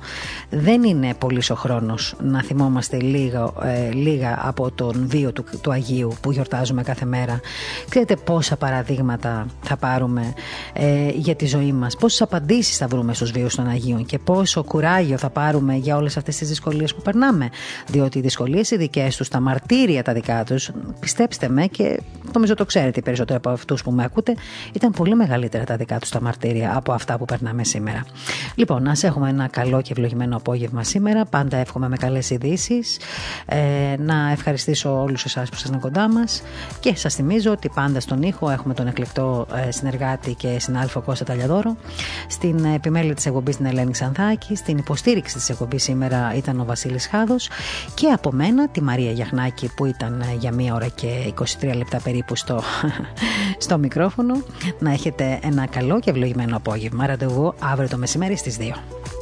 Δεν είναι πολύς ο χρόνος να θυμόμαστε λίγα από τον βίο του Αγίου που γιορτάζουμε κάθε μέρα. Ξέρετε πόσα παραδείγματα θα πάρουμε για τη ζωή μας, πόσες απαντήσεις θα βρούμε στους βίους των Αγίων και πόσο κουράγιο θα πάρουμε για όλες αυτές τις δυσκολίες που περνάμε. Διότι οι δυσκολίες οι δικές τους, τα μαρτύρια τα δικά τους, πιστέψτε με, και νομίζω το ξέρετε οι περισσότεροι από αυτούς που με ακούτε, ήταν πολύ μεγαλύτερα τα δικά τους τα μαρτύρια από αυτά που περνάμε σήμερα. Λοιπόν, ας έχουμε ένα καλό και ευλογημένο απόγευμα σήμερα. Πάντα εύχομαι με καλές ειδήσεις. Να ευχαριστήσω όλους εσάς που ήσασταν κοντά μας, και σας θυμίζω ότι πάντα στον ήχο έχουμε τον εκλεκτό συνεργάτη και συνάδελφο Κώστα Ταλιαδόρο, στην επιμέλεια της εκπομπής την Ελένη Ξανθάκη, στην υποστήριξη της εκπομπής σήμερα ήταν ο Βασίλης Χάδος και από μένα τη Μαρία Γιαχνάκη που ήταν για 1 ώρα και 23 λεπτά περίπου στο μικρόφωνο. Να έχετε ένα καλό και ευλογημένο απόγευμα. Ραντεβού αύριο το μεσημέρι στις 2.